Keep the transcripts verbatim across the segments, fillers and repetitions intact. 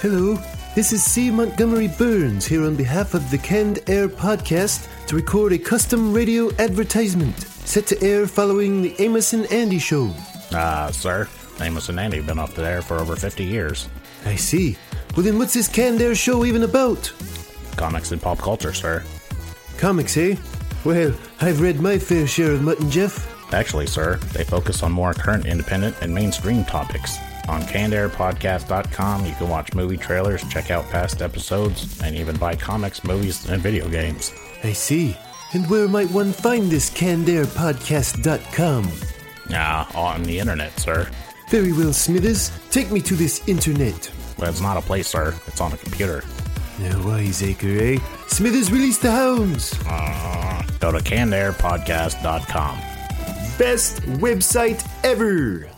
Hello, this is C. Montgomery Burns here on behalf of the Canned Air Podcast to record a custom radio advertisement set to air following the Amos and Andy show. Ah, uh, sir. Amos and Andy have been off the air for over fifty years. I see. Well then what's this Canned Air show even about? Comics and pop culture, sir. Comics, eh? Well, I've read my fair share of Mutt and Jeff. Actually, sir, they focus on more current independent and mainstream topics. On canned air podcast dot com, you can watch movie trailers, check out past episodes, and even buy comics, movies, and video games. I see. And where might one find this canned air podcast dot com? Ah, on the internet, sir. Very well, Smithers. Take me to this internet. Well, it's not a place, sir. It's on a computer. No wiseacre, eh? Smithers, release the hounds! Uh, go to canned air podcast dot com. Best website ever!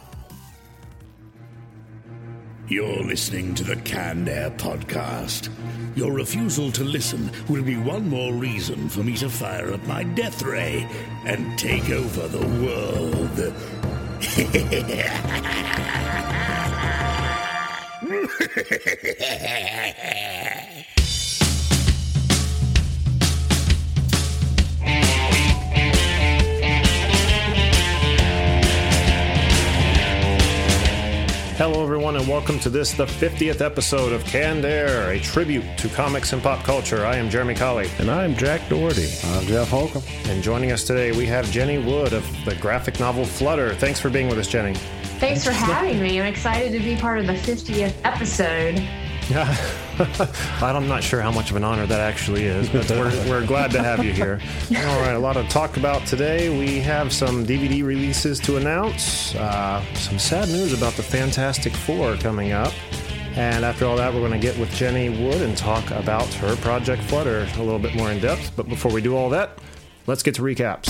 You're listening to the Canned Air Podcast. Your refusal to listen will be one more reason for me to fire up my death ray and take over the world. Hello, everyone, and welcome to this, the fiftieth episode of Canned Air, a tribute to comics and pop culture. I am Jeremy Colley. And I am Jack Doherty. I'm Jeff Holcomb. And joining us today, we have Jennie Wood of the graphic novel Flutter. Thanks for being with us, Jennie. Thanks for having me. I'm excited to be part of the fiftieth episode. I'm not sure how much of an honor that actually is, but we're, we're glad to have you here. All right, a lot to talk about today. We have some D V D releases to announce, uh, some sad news about the Fantastic Four coming up, and after all that, we're going to get with Jennie Wood and talk about her Project Flutter a little bit more in depth. But before we do all that, let's get to recaps.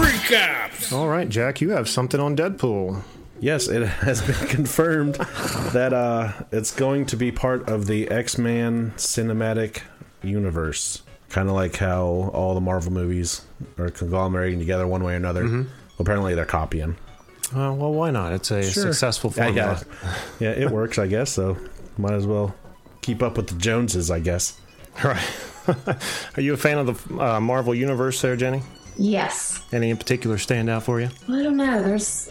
Recaps! All right, Jack, you have something on Deadpool. Yes, it has been confirmed that uh, it's going to be part of the X-Men cinematic universe. Kind of like how all the Marvel movies are conglomerating together one way or another. Mm-hmm. Apparently they're copying. Uh, well, why not? It's a sure. successful formula. Yeah, yeah. yeah, it works, I guess, so might as well keep up with the Joneses, I guess. Right. Are you a fan of the uh, Marvel universe there, Jennie? Yes. Any in particular stand out for you? Well, I don't know. There's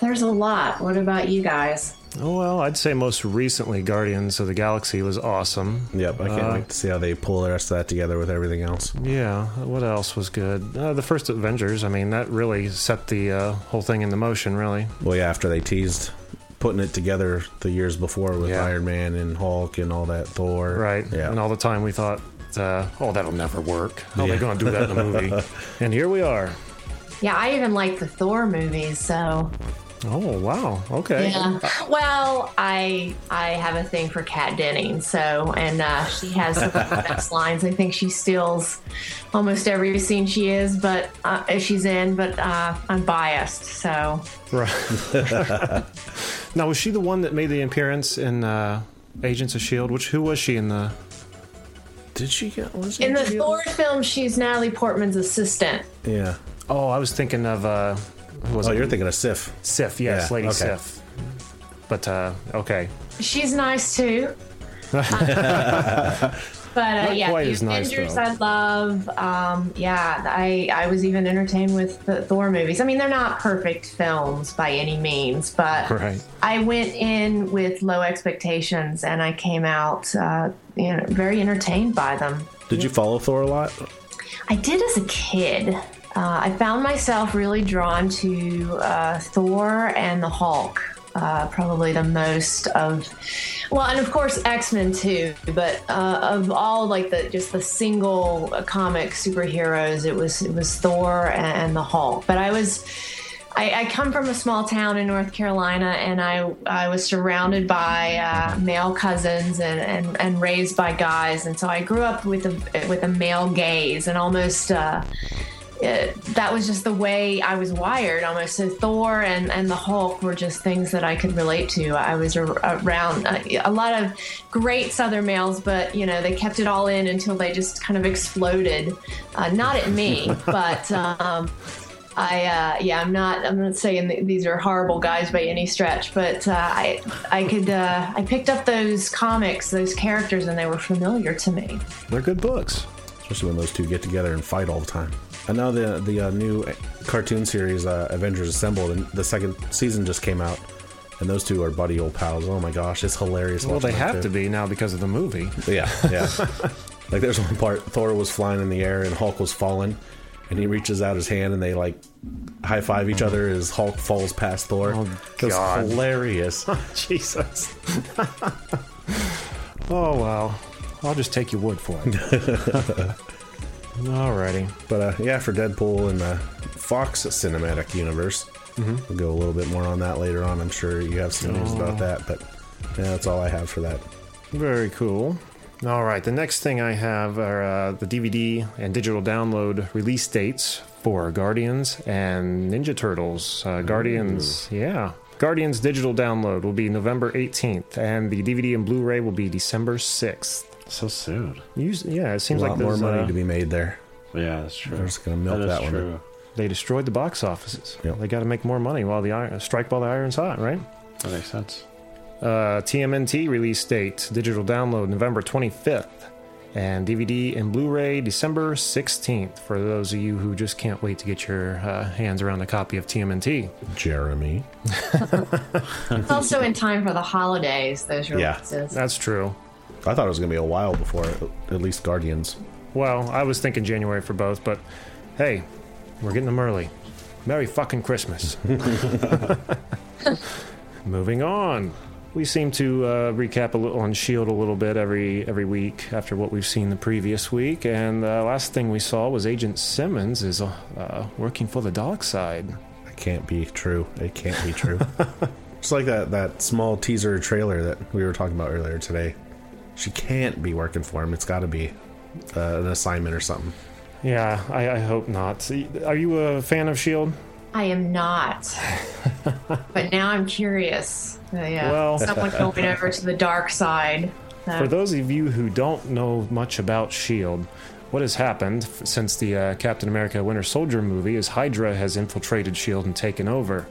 there's a lot. What about you guys? Oh, well, I'd say most recently Guardians of the Galaxy was awesome. Yep, I can't uh, wait to see how they pull the rest of that together with everything else. Yeah, what else was good? Uh, the first Avengers, I mean, that really set the uh, whole thing into motion, really. Well, yeah, after they teased putting it together the years before with yeah. Iron Man and Hulk and all that, Thor. Right, yeah. And all the time we thought, Uh, oh, that'll never work. How yeah. are they going to do that in a movie? And here we are. Yeah, I even like the Thor movies, so... Oh, wow. Okay. Yeah. Well, I I have a thing for Kat Denning, so... And uh, she has some of the best lines. I think she steals almost every scene she is, but uh, she's in, but uh, I'm biased, so... Right. Now, was she the one that made the appearance in uh, Agents of S H I E L D? Which, who was she in the... Did she get was in the Thor film? She's Natalie Portman's assistant. Yeah. Oh, I was thinking of. Uh, who was oh, it? You're thinking of Sif. Sif, yes, yeah. Lady okay. Sif. But uh, okay. She's nice too. um, but uh, yeah, the Avengers nice, I love. Um, yeah, I I was even entertained with the Thor movies. I mean, they're not perfect films by any means, but right. I went in with low expectations and I came out. Uh, You know, very entertained by them. Did you follow Thor a lot? I did as a kid. Uh, I found myself really drawn to uh, Thor and the Hulk, uh, probably the most of. Well, and of course X-Men too. But uh, of all, like the just the single comic superheroes, it was it was Thor and the Hulk. But I was. I, I come from a small town in North Carolina, and I, I was surrounded by uh, male cousins and, and, and raised by guys, and so I grew up with a with a male gaze, and almost uh, it, that was just the way I was wired. Almost so Thor and, and the Hulk were just things that I could relate to. I was a, around a, a lot of great Southern males, but you know they kept it all in until they just kind of exploded. Uh, not at me, but. Um, I uh, yeah, I'm not. I'm not saying that these are horrible guys by any stretch, but uh, I I could uh, I picked up those comics, those characters, and they were familiar to me. They're good books, especially when those two get together and fight all the time. And now the the uh, new cartoon series uh, Avengers Assembled, and the second season just came out, and those two are buddy old pals. Oh my gosh, it's hilarious. Well, they have too. to be now because of the movie. Yeah, yeah. Like there's one part Thor was flying in the air and Hulk was falling. And he reaches out his hand, and they, like, high-five each other as Hulk falls past Thor. Oh, God. It was hilarious. Jesus. Oh, well. I'll just take your wood for it. Alrighty. But, uh, yeah, for Deadpool and the Fox Cinematic Universe, mm-hmm. we'll go a little bit more on that later on. I'm sure you have some news oh. about that, but yeah, that's all I have for that. Very cool. All right, the next thing I have are uh, the D V D and digital download release dates for Guardians and Ninja Turtles. Uh, Guardians, Ooh. yeah. Guardians digital download will be November eighteenth, and the D V D and Blu-ray will be December sixth. So soon. You, yeah, it seems like there's a lot more money uh, to be made there. Yeah, that's true. They're just going to milk that, that one. True. They destroyed the box offices. Yep. They got to make more money while the iron, strike while the iron's hot, right? That makes sense. Uh, T M N T release date, digital download November twenty-fifth, and D V D and Blu-ray December sixteenth, for those of you who just can't wait to get your uh, hands around a copy of T M N T. Jeremy. It's also in time for the holidays, those releases. Yeah, that's true. I thought it was going to be a while before, at least Guardians. Well, I was thinking January for both, but hey, we're getting them early. Merry fucking Christmas. Moving on. We seem to uh, recap a little on S H I E L D a little bit every every week after what we've seen the previous week. And the last thing we saw was Agent Simmons is uh, working for the dark side. That can't be true. It can't be true. It's like that, that small teaser trailer that we were talking about earlier today. She can't be working for him. It's got to be uh, an assignment or something. Yeah, I, I hope not. Are you a fan of S H I E L D? I am not. But now I'm curious. Uh, yeah. Well, someone going over to the dark side. So. For those of you who don't know much about S H I E L D, what has happened since the uh, Captain America Winter Soldier movie is Hydra has infiltrated S H I E L D and taken over.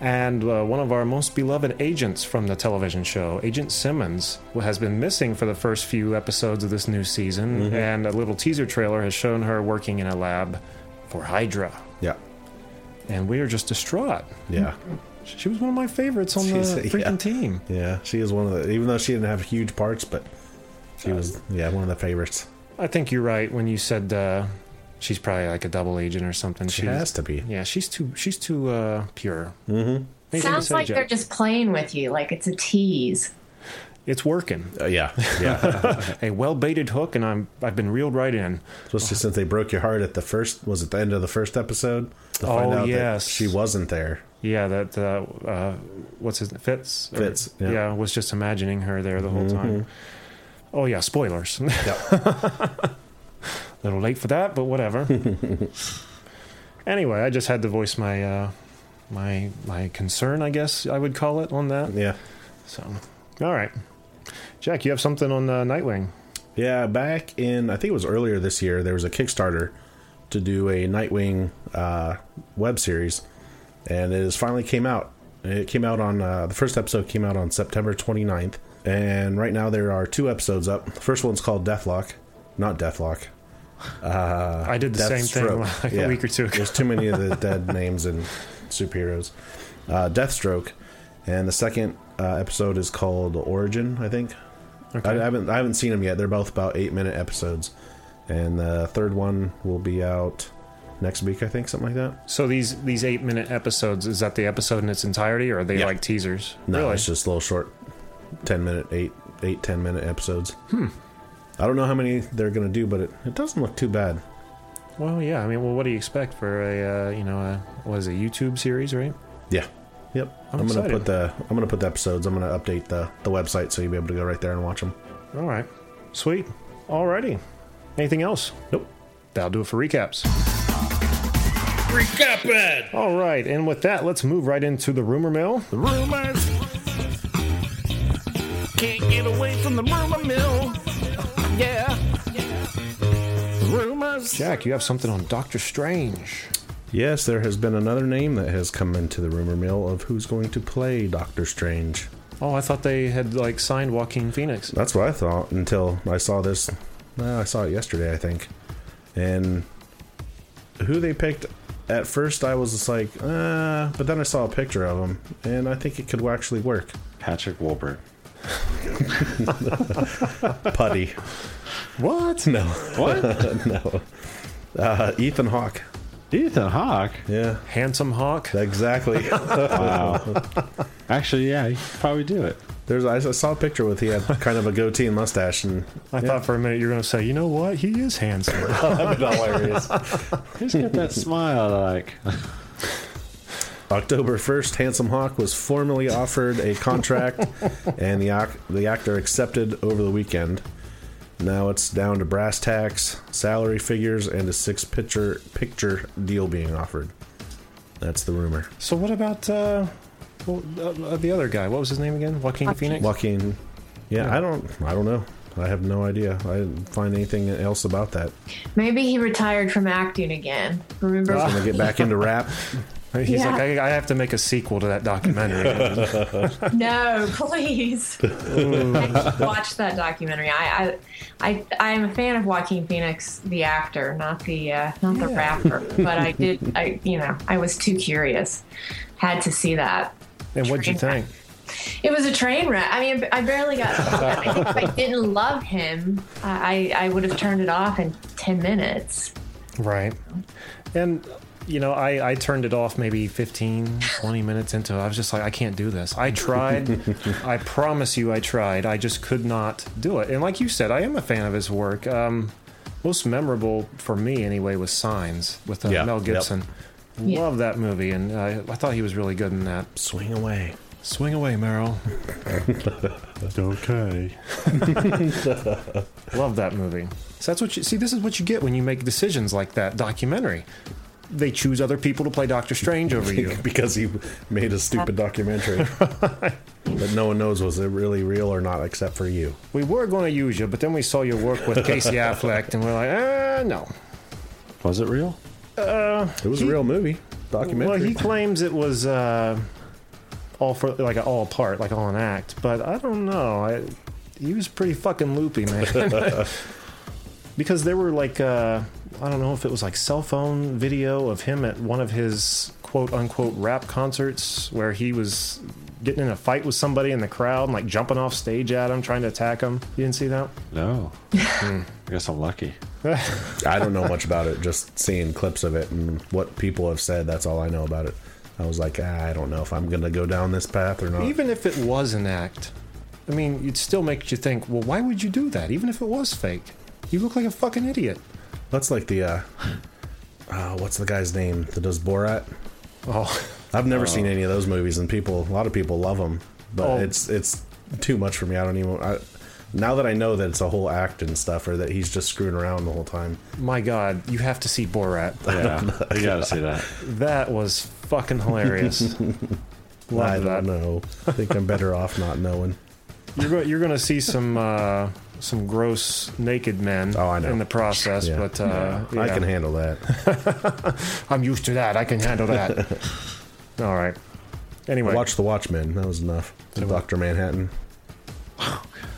And uh, one of our most beloved agents from the television show, Agent Simmons, has been missing for the first few episodes of this new season. Mm-hmm. And a little teaser trailer has shown her working in a lab for Hydra. Yeah. And we are just distraught. Yeah. She was one of my favorites on She's, the freaking yeah. team. Yeah, she is one of the... Even though she didn't have huge parts, but she uh, was, yeah, one of the favorites. I think you're right when you said uh, she's probably like a double agent or something. She she's, has to be. Yeah, she's too She's too uh, pure. Mm-hmm. Sounds like they're just playing with you, like it's a tease. It's working. Uh, yeah, yeah. A well-baited hook, and I'm, I've been reeled right in. Especially since they broke your heart at the first... Was it the end of the first episode? To find oh, out yes. that she wasn't there. Yeah, that, uh, uh, what's his name? Fitz? Fitz, or, yeah. yeah. was just imagining her there the whole mm-hmm. time. Oh, yeah, spoilers. Yeah. A little late for that, but whatever. Anyway, I just had to voice my, uh, my, my concern, I guess I would call it, on that. Yeah. So, all right. Jack, you have something on uh, Nightwing. Yeah, back in, I think it was earlier this year, there was a Kickstarter to do a Nightwing uh, web series. And it finally came out. It came out on, uh, the first episode came out on September twenty-ninth. And right now there are two episodes up. The first one's called Deathlock. Not Deathlock. Uh, I did the Death same Stroke. thing like yeah. a week or two ago. There's too many of the dead names and superheroes. Uh, Deathstroke. And the second uh, episode is called Origin, I think. Okay. I, I haven't I haven't seen them yet. They're both about eight-minute episodes. And the third one will be out... next week, I think, something like that. So these these eight minute episodes, is that the episode in its entirety, or are they yeah. like teasers? No, really? It's just little short, ten minute, eight eight ten minute episodes. Hmm. I don't know how many they're gonna do, but it, it doesn't look too bad. Well, yeah. I mean, well, what do you expect for a uh, you know a, what is it, a YouTube series, right? Yeah. Yep. I'm, I'm gonna put the I'm gonna put the episodes. I'm gonna update the the website so you'll be able to go right there and watch them. All right. Sweet. Alrighty. Anything else? Nope. That'll do it for recaps. Recap it! All right, and with that, let's move right into the rumor mill. The rumors! Can't get away from the rumor mill. Yeah. Rumors! Jack, you have something on Doctor Strange. Yes, there has been another name that has come into the rumor mill of who's going to play Doctor Strange. Oh, I thought they had, like, signed Joaquin Phoenix. That's what I thought until I saw this. Well, I saw it yesterday, I think. And who they picked, at first I was just like, uh, but then I saw a picture of him, and I think it could actually work. Patrick Wilbert. Putty. What? No. What? No. Uh, Ethan Hawke. Ethan Hawke? Yeah. Handsome Hawke? Exactly. Wow. Actually, yeah, he could probably do it. There's, I saw a picture with he had kind of a goatee and mustache. and I yeah. thought for a minute you were going to say, you know what? He is handsome. Oh, that'd be hilarious. He's got that smile like. October first, Handsome Hawke was formally offered a contract, and the the actor accepted over the weekend. Now it's down to brass tacks, salary figures, and a six-picture picture deal being offered. That's the rumor. So what about uh, well, uh, the other guy? What was his name again? Joaquin Phoenix? Joaquin. Yeah, yeah, I don't I don't know. I have no idea. I didn't find anything else about that. Maybe he retired from acting again. Remember? He's going to get back into rap. He's yeah. like, I, I have to make a sequel to that documentary. No, please. I watched that documentary. I, I, I am a fan of Joaquin Phoenix, the actor, not the, uh, not yeah. the rapper. But I did, I, you know, I was too curious. Had to see that. And what'd you think? It was a train wreck. I mean, I barely got. I mean, if I didn't love him, I, I would have turned it off in ten minutes. Right, and. You know, I, I turned it off maybe fifteen, twenty minutes into it. I was just like, I can't do this. I tried. I promise you I tried. I just could not do it. And like you said, I am a fan of his work. Um, most memorable for me, anyway, was Signs with uh, yeah. Mel Gibson. Yep. Love yeah. that movie. And uh, I thought he was really good in that. Swing away. Swing away, Meryl. Okay. Love that movie. So that's what you see. This is what you get when you make decisions like that documentary. They choose other people to play Doctor Strange over you. Because he made a stupid documentary. But no one knows, was it really real or not, except for you. We were going to use you, but then we saw your work with Casey Affleck, and we're like, ah, uh, no. Was it real? Uh, it was he, a real movie. Documentary. Well, he claims it was uh, all for like an all part, like all an act. But I don't know. I, he was pretty fucking loopy, man. Because there were like... Uh, I don't know if it was like cell phone video of him at one of his quote unquote rap concerts where he was getting in a fight with somebody in the crowd and like jumping off stage at him, trying to attack him. You didn't see that? No. Mm. I guess I'm lucky. I don't know much about it. Just seeing clips of it and what people have said. That's all I know about it. I was like, ah, I don't know if I'm going to go down this path or not. Even if it was an act, I mean, it still makes you think, well, why would you do that? Even if it was fake, you look like a fucking idiot. That's like the, uh, uh, what's the guy's name that does Borat? Oh, I've never oh. seen any of those movies, and people, a lot of people love them, but oh. it's it's too much for me. I don't even. I, now that I know that it's a whole act and stuff, or that he's just screwing around the whole time. My God, you have to see Borat. Yeah, you gotta see that. That was fucking hilarious. I don't know. I think I'm better off not knowing. You're go- you're gonna see some. Uh, Some gross naked men oh, I know. in the process, yeah. but uh, yeah. I can handle that. I'm used to that. I can handle that. All right. Anyway, I watched the Watchmen. That was enough. Doctor Manhattan.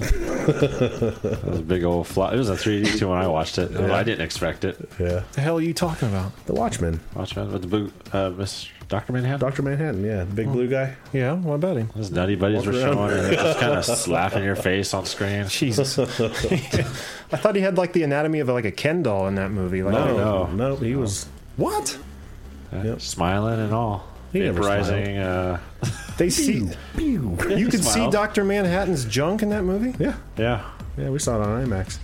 That was a big old flop. It was a three D two when I watched it. Yeah. I didn't expect it. Yeah. The hell are you talking about? The Watchmen. Watchmen with the blue, uh, Doctor Manhattan. Doctor Manhattan. Yeah, the big oh. blue guy. Yeah. What about him? Those nutty buddies were showing, and just kind of slapping your face on screen. Jesus. I thought he had like the anatomy of like a Ken doll in that movie. Like, no, no, no. He no. was what? Uh, yep. Smiling and all. He vaporizing. Uh, they see. Pew, pew. You could see Doctor Manhattan's junk in that movie. Yeah, yeah, yeah. We saw it on IMAX.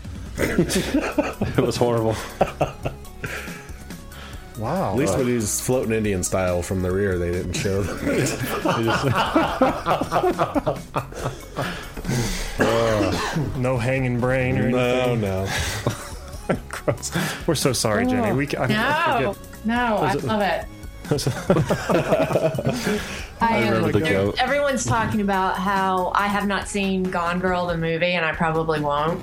It was horrible. Wow. At least uh, when he's floating Indian style from the rear, they didn't show them. uh, no hanging brain or anything. No, no. Gross. We're so sorry, Jenny. We, I, no, I no, I love it. I, I remember the joke. Everyone's talking about how I have not seen Gone Girl, the movie, and I probably won't.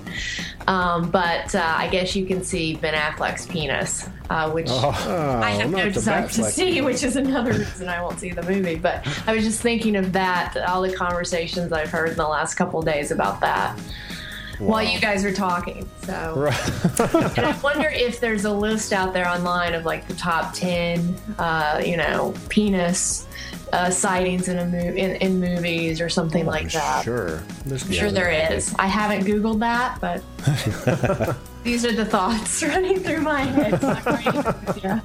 Um, but uh, I guess you can see Ben Affleck's penis, uh, which oh, I have no desire to see, penis. Which is another reason I won't see the movie. But I was just thinking of that, all the conversations I've heard in the last couple of days about that. Wow. While you guys were talking. So, right. And I wonder if there's a list out there online of like the top ten, uh, you know, penis uh, sightings in a movie in, in movies or something oh, like that. Sure, there's I'm sure there is. Things. I haven't Googled that, but these are the thoughts running through my head. Yeah.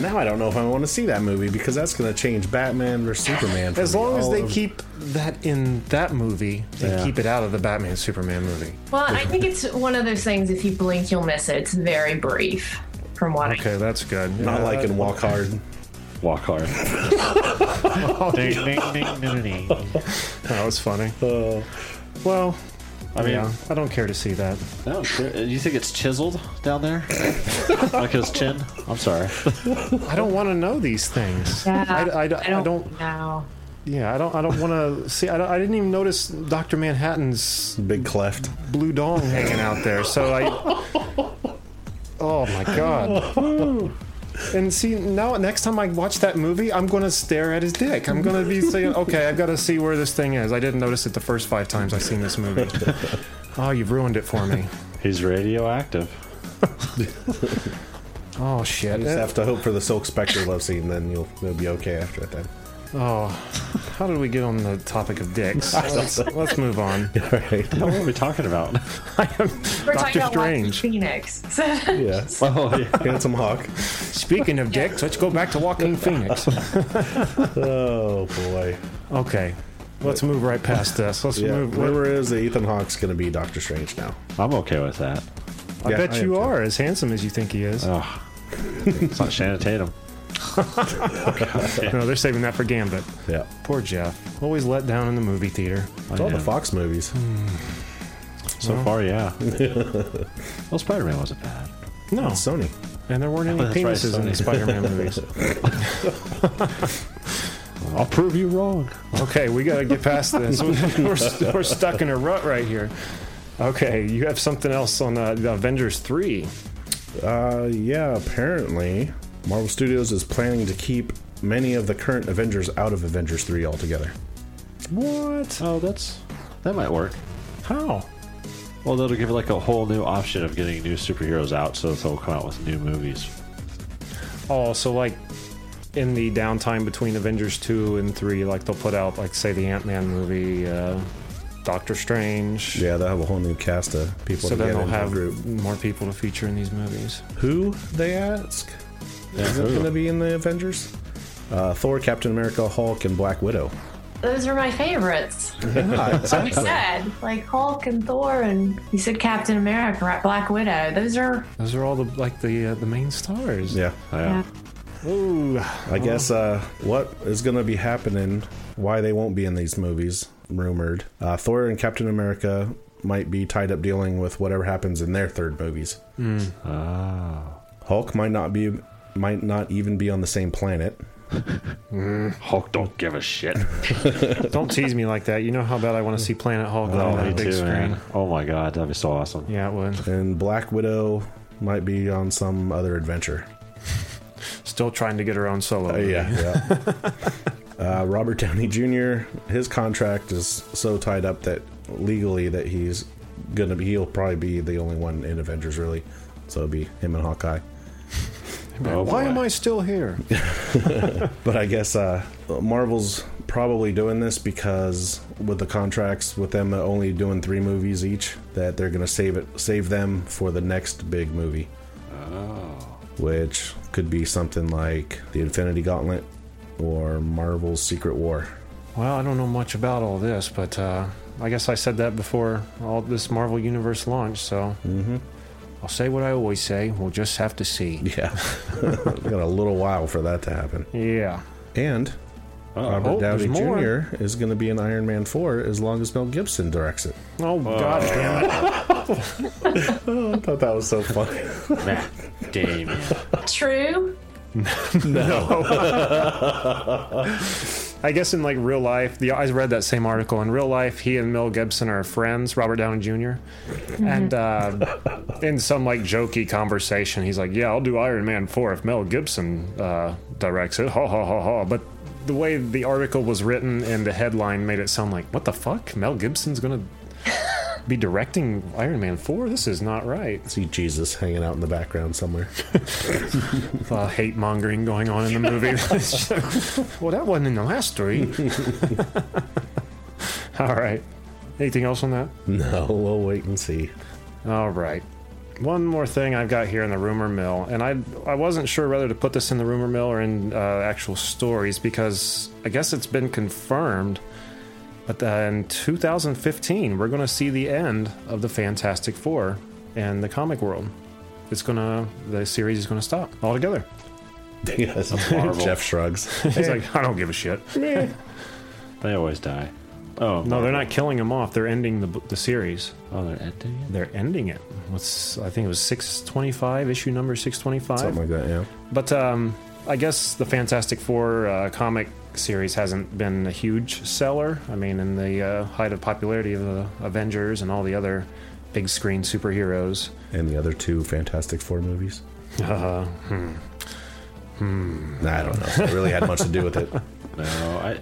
Now I don't know if I want to see that movie because that's going to change Batman versus Superman. As long as they over. keep that in that movie, they yeah. keep it out of the Batman Superman movie. Well, I think it's one of those things. If you blink, you'll miss it. It's very brief, from what. Okay, I that's good. Yeah, Not like in Walk Hard. Walk Hard. Ding, ding, ding, ding, ding. That was funny. Uh, well. I mean, yeah, I don't care to see that. No, you think it's chiseled down there? Like his chin? I'm sorry. I don't want to know these things. Yeah, I, I, I, I don't know. Yeah, I don't. I don't want to see. I, don't, I didn't even notice Doctor Manhattan's big cleft, blue dong hanging out there. So I. Oh my god. And see, now next time I watch that movie, I'm going to stare at his dick. I'm going to be saying, okay, I've got to see where this thing is. I didn't notice it the first five times I've seen this movie. Oh, you've ruined it for me. He's radioactive. Oh, shit. You just have to hope for the Silk Spectre love scene, then you'll, you'll be okay after that. Oh, how did we get on the topic of dicks? Let's, let's move on. Right. What are we talking about? I am We're Doctor talking about Strange. Joaquin Phoenix. Yeah. Oh, yeah. Handsome Hawk. Speaking of dicks, let's go back to Joaquin Phoenix. Oh, boy. Okay. Let's move right past this. Let's yeah. move. Where right. is Ethan Hawke's going to be Doctor Strange now? I'm okay with that. I yeah, bet I you are too. As handsome as you think he is. Oh. It's not Channing Tatum. No, they're saving that for Gambit. Yeah. Poor Jeff. Always let down in the movie theater. It's all the Fox movies. Mm. So well, far, yeah. Well, Spider-Man wasn't bad. No. It's Sony. And there weren't any penises right, in the Spider-Man movies. I'll prove you wrong. Okay, we got to get past this. We're, we're stuck in a rut right here. Okay, you have something else on uh, Avengers three. Uh, yeah, apparently... Marvel Studios is planning to keep many of the current Avengers out of Avengers three altogether. What? Oh, that's that might work. How? Well, that'll give it like a whole new option of getting new superheroes out, so they'll come out with new movies. Oh, so like in the downtime between Avengers two and three, like they'll put out like say the Ant-Man movie, uh, Doctor Strange. Yeah, they'll have a whole new cast of people. So then they'll have group. more people to feature in these movies. Who, they ask? Yeah, is it going to be in the Avengers? Uh, Thor, Captain America, Hulk, and Black Widow. Those are my favorites. Yeah, exactly. Like I said, like Hulk and Thor, and you said Captain America, Black Widow. Those are those are all the like the uh, the main stars. Yeah, yeah. yeah. Ooh, I guess uh, what is going to be happening? Why they won't be in these movies? Rumored, uh, Thor and Captain America might be tied up dealing with whatever happens in their third movies. Mm. Ah, Hulk might not be. Might not even be on the same planet. Mm. Hulk don't give a shit. Don't tease me like that. You know how bad I want to see Planet Hulk oh, on that big too, screen. Man. Oh my god, that'd be so awesome. Yeah, it would. And Black Widow might be on some other adventure. Still trying to get her own solo. Uh, yeah. yeah. uh, Robert Downey Junior His contract is so tied up that legally that he's gonna be. He'll probably be the only one in Avengers really. So it'll be him and Hawkeye. Oh, why boy. am I still here? But I guess uh, Marvel's probably doing this because with the contracts with them only doing three movies each, that they're going to save it, save them for the next big movie. Oh. Which could be something like The Infinity Gauntlet or Marvel's Secret War. Well, I don't know much about all this, but uh, I guess I said that before all this Marvel Universe launched, so... Mm-hmm. I'll say what I always say. We'll just have to see. Yeah. Got a little while for that to happen. Yeah. And Uh-oh. Robert oh, Downey Junior is going to be in Iron Man four as long as Mel Gibson directs it. Oh, oh. God damn it. Oh, I thought that was so funny. Damn. True. No. I guess in like real life, the I read that same article. In real life, he and Mel Gibson are friends, Robert Downey Junior Mm-hmm. And uh, in some like jokey conversation, he's like, "Yeah, I'll do Iron Man four if Mel Gibson uh, directs it." Ha ha ha ha. But the way the article was written and the headline made it sound like, "What the fuck? Mel Gibson's gonna be directing Iron Man four? This is not right." See Jesus hanging out in the background somewhere. uh, hate mongering going on in the movie. Well, that wasn't in the last three. All right. Anything else on that? No, we'll wait and see. All right. One more thing I've got here in the rumor mill, and I I wasn't sure whether to put this in the rumor mill or in uh, actual stories, because I guess it's been confirmed. But in two thousand fifteen, we're going to see the end of the Fantastic Four in the comic world. It's going to, the series is going to stop altogether. Yeah, that's a Marvel. Jeff shrugs. He's like, I don't give a shit. They always die. Oh no, they're not killing them off. They're ending the the series. Oh, they're ending it. They're ending it. What's I think it was six twenty-five, issue number six twenty-five, something like that. Yeah. But um, I guess the Fantastic Four uh, comic series hasn't been a huge seller. I mean, in the uh, height of popularity of the Avengers and all the other big screen superheroes, and the other two Fantastic Four movies. Uh, hmm. Hmm. I don't know. It really had much to do with it. No, I.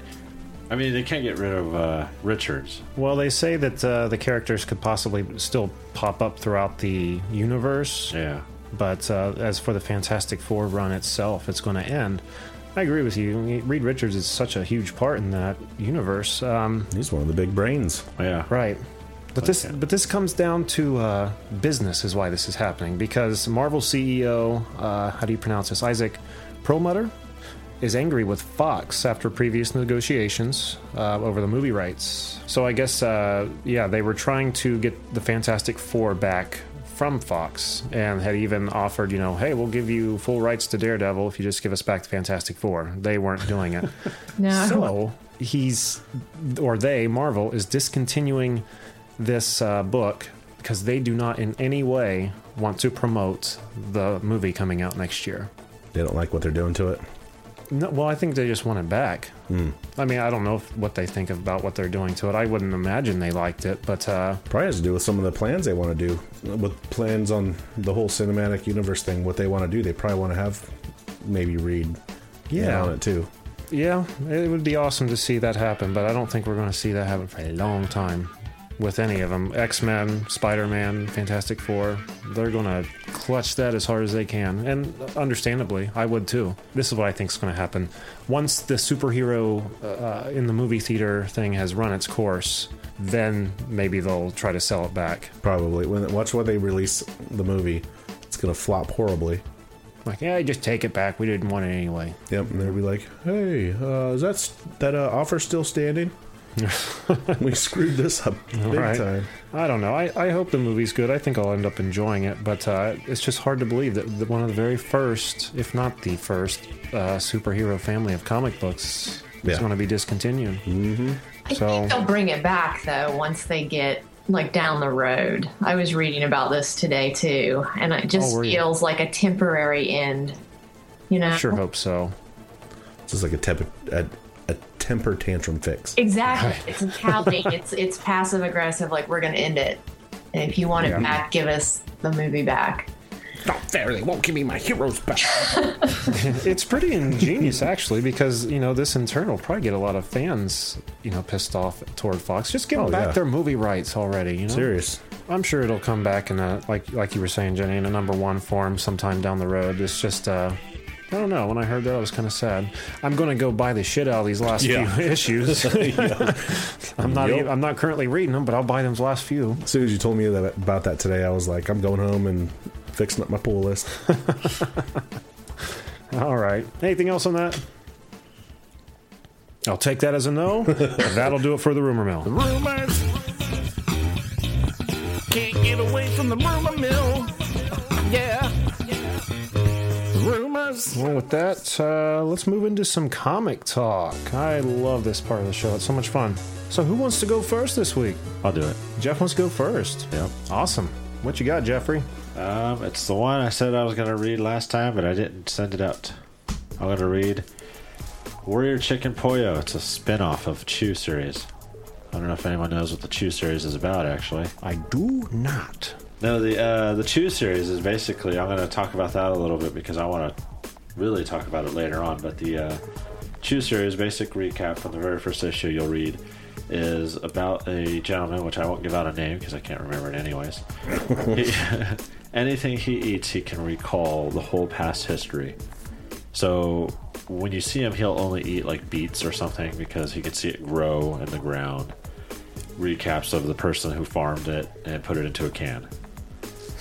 I mean, they can't get rid of uh, Richards. Well, they say that uh, the characters could possibly still pop up throughout the universe. Yeah. But uh, as for the Fantastic Four run itself, it's going to end. I agree with you. Reed Richards is such a huge part in that universe. Um, He's one of the big brains. Yeah. Right. But this, but this comes down to uh, business is why this is happening. Because Marvel C E O, uh, how do you pronounce this, Isaac Perlmutter, is angry with Fox after previous negotiations uh, over the movie rights. So I guess, uh, yeah, they were trying to get the Fantastic Four back from Fox, and had even offered, you know, hey, we'll give you full rights to Daredevil if you just give us back the Fantastic Four. They weren't doing it. No. So he's, or they, Marvel, is discontinuing this uh, book because they do not in any way want to promote the movie coming out next year. They don't like what they're doing to it? No, well, I think they just want it back. Mm. I mean, I don't know if, what they think about what they're doing to it. I wouldn't imagine they liked it, but... Uh, probably has to do with some of the plans they want to do. With plans on the whole cinematic universe thing, what they want to do, they probably want to have maybe Reed yeah. on it, too. Yeah, it would be awesome to see that happen, but I don't think we're going to see that happen for a long time with any of them. X-Men, Spider-Man, Fantastic Four, they're going to clutch that as hard as they can, and understandably, I would too. This is what I think is going to happen. Once the superhero uh, in the movie theater thing has run its course, then maybe they'll try to sell it back. Probably. When watch when they release the movie, it's going to flop horribly. Like, yeah, just take it back. We didn't want it anyway. Yep, and they'll be like, hey, uh, is that, that uh, offer still standing? We screwed this up big right. time. I don't know. I, I hope the movie's good. I think I'll end up enjoying it, but uh, it's just hard to believe that the, one of the very first, if not the first, uh, superhero family of comic books yeah. is going to be discontinued. Mm-hmm. I so, think they'll bring it back, though, once they get like down the road. I was reading about this today, too, and it just oh, feels you? like a temporary end. You know? I sure hope so. This is like a temp... A, a temper tantrum fix. Exactly. Right. It's empowering. it's it's passive aggressive. Like, we're going to end it, and if you want yeah. it back, give us the movie back. Not fair. They won't give me my heroes back. It's pretty ingenious, actually, because you know this in turn will probably get a lot of fans, you know, pissed off toward Fox. Just give oh, them back yeah. their movie rights already. You know, serious. I'm sure it'll come back in a like like you were saying, Jenny, in a number one form sometime down the road. It's just. uh I don't know. When I heard that, I was kind of sad. I'm going to go buy the shit out of these last yeah. few issues. yeah. I'm not. Yep. I'm not currently reading them, but I'll buy them the last few. As soon as you told me that, about that today, I was like, I'm going home and fixing up my pool list. All right. Anything else on that? I'll take that as a no. That'll do it for the rumor mill. The rumors can't get away from the rumor mill. Yeah. Rumors. Well, with that, uh, let's move into some comic talk. I love this part of the show. It's so much fun. So who wants to go first this week? I'll do it. Jeff wants to go first. Yep. Awesome. What you got, Jeffrey? Um, it's the one I said I was going to read last time, but I didn't send it out. I gotta read Warrior Chicken Pollo. It's a spin-off of Chew series. I don't know if anyone knows what the Chew series is about, actually. I do not. No, the uh, the Chew series is basically... I'm going to talk about that a little bit because I want to really talk about it later on. But the uh, Chew series, basic recap from the very first issue you'll read, is about a gentleman, which I won't give out a name because I can't remember it anyways. he, anything he eats, he can recall the whole past history. So when you see him, he'll only eat like beets or something because he can see it grow in the ground. Recaps of the person who farmed it and put it into a can.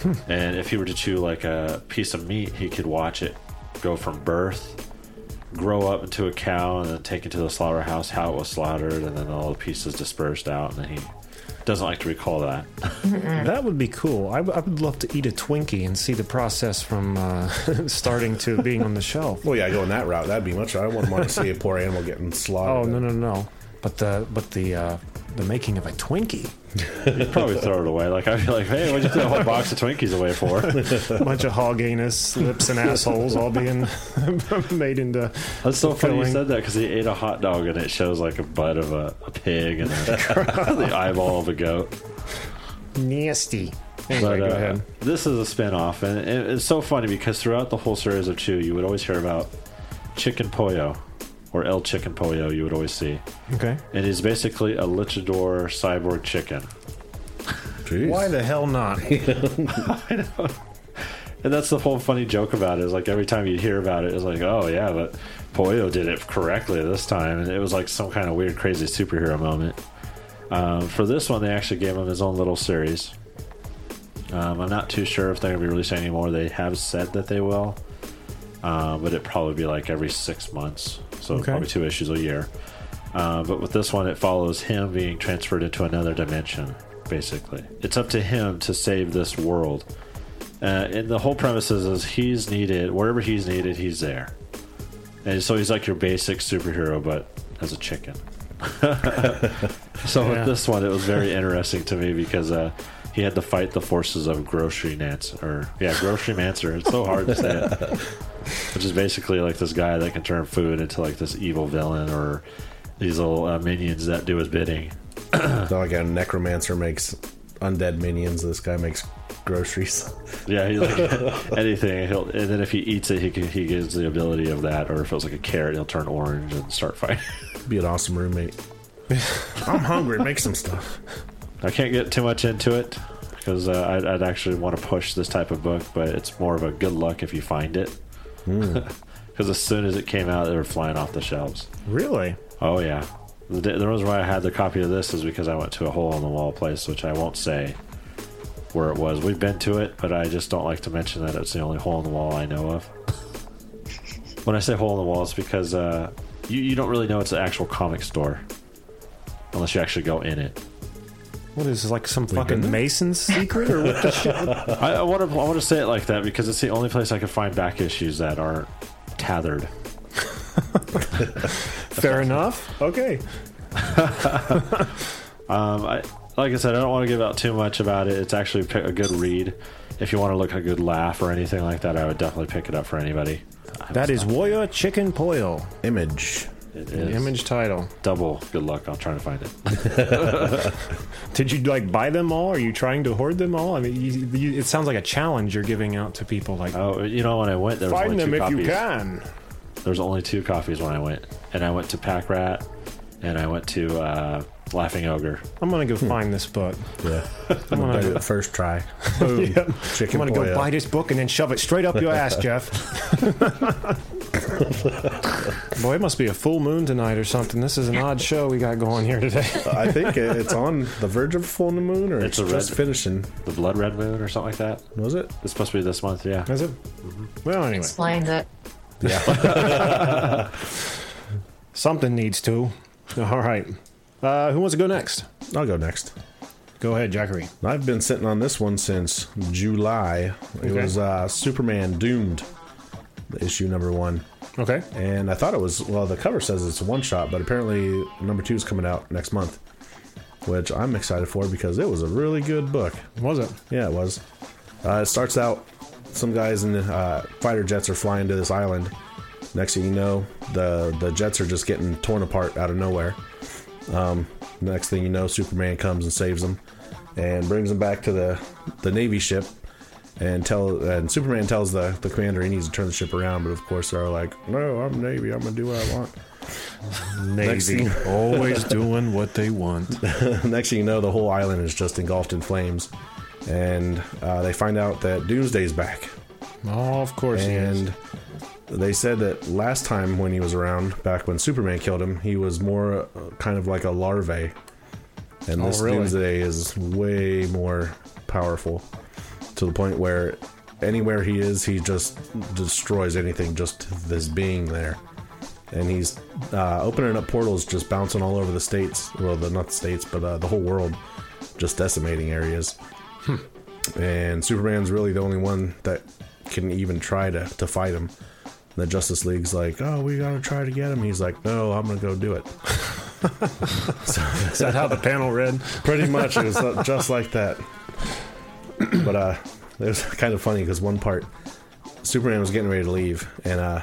Hmm. And if he were to chew like a piece of meat, he could watch it go from birth, grow up into a cow, and then take it to the slaughterhouse, how it was slaughtered, and then all the pieces dispersed out, and then he doesn't like to recall that. That would be cool. I, w- I would love to eat a Twinkie and see the process from uh, starting to being on the shelf. Well, yeah, going that route, that'd be much. I wouldn't want to see a poor animal getting slaughtered. Oh, no, no, no. But the but the uh, the making of a Twinkie. You'd probably throw it away. Like, I'd be like, hey, what'd you throw a whole box of Twinkies away for? A bunch of hog anus, lips, and assholes all being made into... That's so funny you said that, because he ate a hot dog, and it shows, like, a butt of a, a pig and a, the eyeball of a goat. Nasty. Anyway, but, uh, go ahead. This is a spinoff, and it, it's so funny, because throughout the whole series of Chew, you would always hear about Chicken Pollo. Or El Chicken Pollo, you would always see. Okay. It is basically a luchador cyborg chicken. Jeez. Why the hell not? I know. And that's the whole funny joke about it. Is like every time you hear about it, it's like, oh yeah, but Pollo did it correctly this time. And it was like some kind of weird, crazy superhero moment. Um, for this one, they actually gave him his own little series. Um, I'm not too sure if they're going to be releasing any more. They have said that they will. Uh, but it'd probably be like every six months. So okay. Probably two issues a year. Uh, but with this one, it follows him being transferred into another dimension, basically. It's up to him to save this world. Uh, and the whole premise is, is he's needed. Wherever he's needed, he's there. And so he's like your basic superhero, but as a chicken. So yeah. With this one, it was very interesting to me because... Uh, He had to fight the forces of grocery mancer, or yeah, grocery mancer. It's so hard to say it. Which is basically like this guy that can turn food into like this evil villain, or these little uh, minions that do his bidding. So like a necromancer makes undead minions. This guy makes groceries. Yeah, he's like anything. He'll, and then if he eats it, he can, he gets the ability of that. Or if it was like a carrot, he'll turn orange and start fighting. Be an awesome roommate. I'm hungry. Make some stuff. I can't get too much into it because uh, I'd, I'd actually want to push this type of book, but it's more of a good luck if you find it. Because mm. As soon as it came out, they were flying off the shelves. Really? Oh, yeah. The, the reason why I had the copy of this is because I went to a hole-in-the-wall place, which I won't say where it was. We've been to it, but I just don't like to mention that it's the only hole-in-the-wall I know of. When I say hole-in-the-wall, it's because uh, you, you don't really know it's an actual comic store unless you actually go in it. What is this, like some we fucking Mason's secret or what the shit? I, I want to I want to say it like that because it's the only place I can find back issues that aren't tethered. Fair enough. Okay. um, I, like I said, I don't want to give out too much about it. It's actually a good read. If you want to look at a good laugh or anything like that, I would definitely pick it up for anybody. That is Warrior Chicken Pollo. Image. It is. An image title. Double. Good luck. I'll try to find it. Did you like buy them all? Are you trying to hoard them all? I mean, you, you, it sounds like a challenge you're giving out to people. Like, oh, you know, when I went, there was only two copies. Find them if you can. There was only two copies when I went, and I went to Pack Rat, and I went to uh, Laughing Ogre. I'm gonna go hmm. find this book. Yeah, I'm gonna do it first try. Boom. Yep. Chicken I'm gonna go up. Buy this book and then shove it straight up your ass, Jeff. Boy, it must be a full moon tonight or something. This is an odd show we got going here today. I think it's on the verge of a full moon, or it's, it's just red, finishing. The blood red moon or something like that. Was it? It's supposed to be this month, yeah. Is it? Mm-hmm. Well, anyway. Explains it. Yeah. Something needs to. All right. Uh, who wants to go next? I'll go next. Go ahead, Jackery. I've been sitting on this one since July. It okay. was uh, Superman Doomed. Issue number one. Okay. And I thought it was, well, the cover says it's a one shot, but apparently number two is coming out next month, which I'm excited for because it was a really good book. Was it? Yeah, it was. Uh, it starts out, some guys in uh, fighter jets are flying to this island, Next thing you know, the the jets are just getting torn apart out of nowhere. Um, next thing you know, Superman comes and saves them and brings them back to the, the Navy ship. And tell and Superman tells the, the commander he needs to turn the ship around, but of course they're like, no, I'm Navy, I'm gonna do what I want. Navy always doing what they want. Next thing you know, the whole island is just engulfed in flames, and uh, they find out that Doomsday's back. Oh, of course. And he is. They said that last time when he was around, back when Superman killed him, he was more kind of like a larvae, and this oh, really? Doomsday is way more powerful. To the point where anywhere he is, he just destroys anything, just this being there. And he's uh, opening up portals, just bouncing all over the states. Well, the, not the states, but uh, the whole world, just decimating areas. Hmm. And Superman's really the only one that can even try to, to fight him. And the Justice League's like, oh, we gotta try to get him. He's like, no, I'm gonna go do it. So, is that how the panel read? Pretty much, it was just like that. But uh, it was kind of funny because one part, Superman was getting ready to leave, and uh,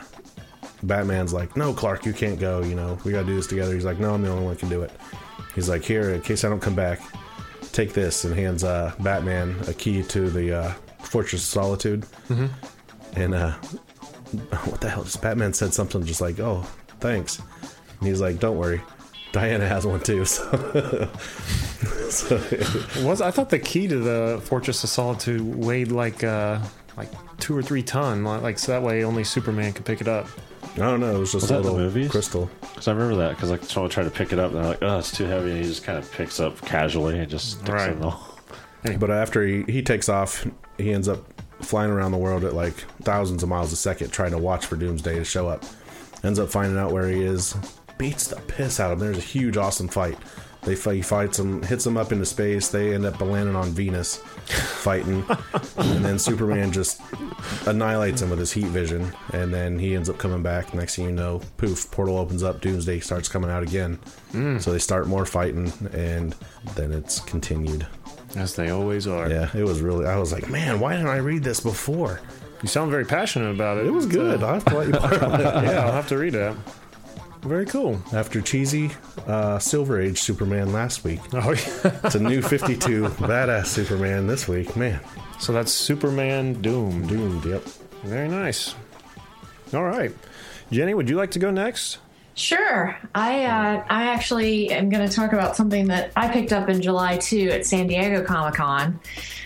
Batman's like, no, Clark, you can't go, you know, we gotta do this together. He's like, no, I'm the only one who can do it. He's like, here, in case I don't come back, take this, and hands uh, Batman a key to the uh, Fortress of Solitude. Mm-hmm. And uh, what the hell, just Batman said something just like, oh, thanks. And he's like, don't worry, Diana has one too, so... So, was I thought the key to the Fortress of Solitude weighed like uh, like two or three ton, like so that way only Superman could pick it up. I don't know. It was just was a little crystal. Because I remember that because like someone tried to pick it up and they're like, oh, it's too heavy, and he just kind of picks up casually and just sticks right. it in the hole. But after he, he takes off, he ends up flying around the world at like thousands of miles a second, trying to watch for Doomsday to show up. Ends up finding out where he is, beats the piss out of him. There's a huge, awesome fight. They fight, he fights him, hits him up into space. They end up landing on Venus, fighting, and then Superman just annihilates him with his heat vision. And then he ends up coming back. Next thing you know, poof! Portal opens up. Doomsday starts coming out again. Mm. So they start more fighting, and then it's continued. As they always are. Yeah, it was really. I was like, man, why didn't I read this before? You sound very passionate about it. It was good. So. I'll have to let you part of it. Yeah, I'll have to read it. Very cool. After cheesy uh, Silver Age Superman last week, oh, yeah. It's a new fifty-two badass Superman this week, man. So that's Superman Doomed. Doomed, yep. Very nice. All right. Jenny, would you like to go next? Sure. I uh, I actually am going to talk about something that I picked up in July, too, at San Diego Comic-Con.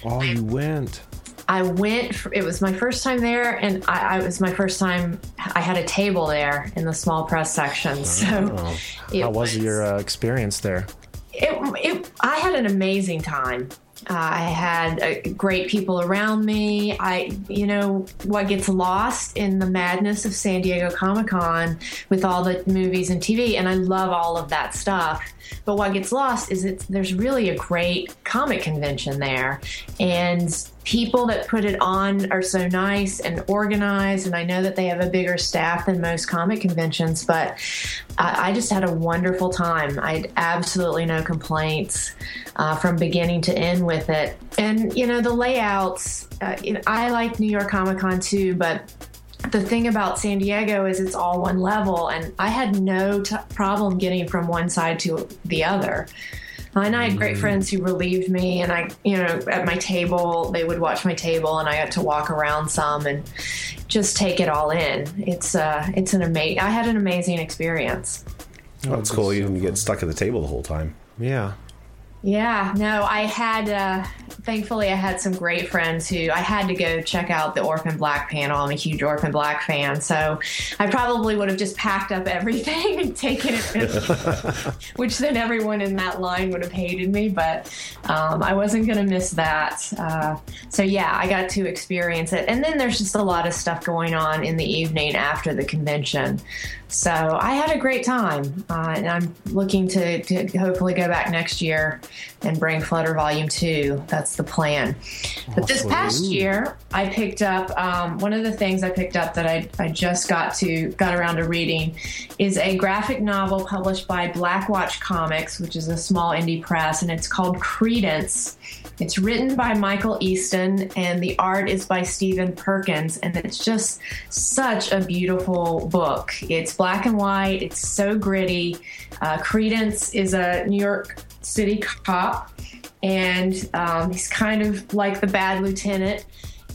Oh, you went. I went, for, it was my first time there, and I, I it was my first time I had a table there in the small press section. So, oh. How was, was your uh, experience there? It, it, I had an amazing time. Uh, I had uh, great people around me. I, you know, what gets lost in the madness of San Diego Comic-Con with all the movies and T V, and I love all of that stuff. But what gets lost is it's, there's really a great comic convention there, and people that put it on are so nice and organized, and I know that they have a bigger staff than most comic conventions, but I, I just had a wonderful time. I had absolutely no complaints uh, from beginning to end with it. And, you know, the layouts, uh, you know, I like New York Comic Con too, but the thing about San Diego is it's all one level, and I had no t- problem getting from one side to the other. And I had great friends who relieved me, and I, you know, at my table, they would watch my table, and I got to walk around some and just take it all in. It's uh, it's an amazing, I had an amazing experience. Oh, that's cool. You didn't get stuck at the table the whole time. Yeah. Yeah, no, I had, uh, thankfully I had some great friends who I had to go check out the Orphan Black panel. I'm a huge Orphan Black fan, so I probably would have just packed up everything and taken it, which then everyone in that line would have hated me, but um, I wasn't going to miss that. Uh, so yeah, I got to experience it. And then there's just a lot of stuff going on in the evening after the convention. So I had a great time, uh, and I'm looking to, to hopefully go back next year and bring Flutter Volume two. That's that's the plan. Awesome. But this past year, I picked up um, one of the things I picked up that I, I just got to got around to reading is a graphic novel published by Blackwatch Comics, which is a small indie press, and it's called Credence. It's written by Michael Easton, and the art is by Stephen Perkins, and it's just such a beautiful book. It's black and white. It's so gritty. Uh, Credence is a New York City cop, and um, he's kind of like the bad lieutenant.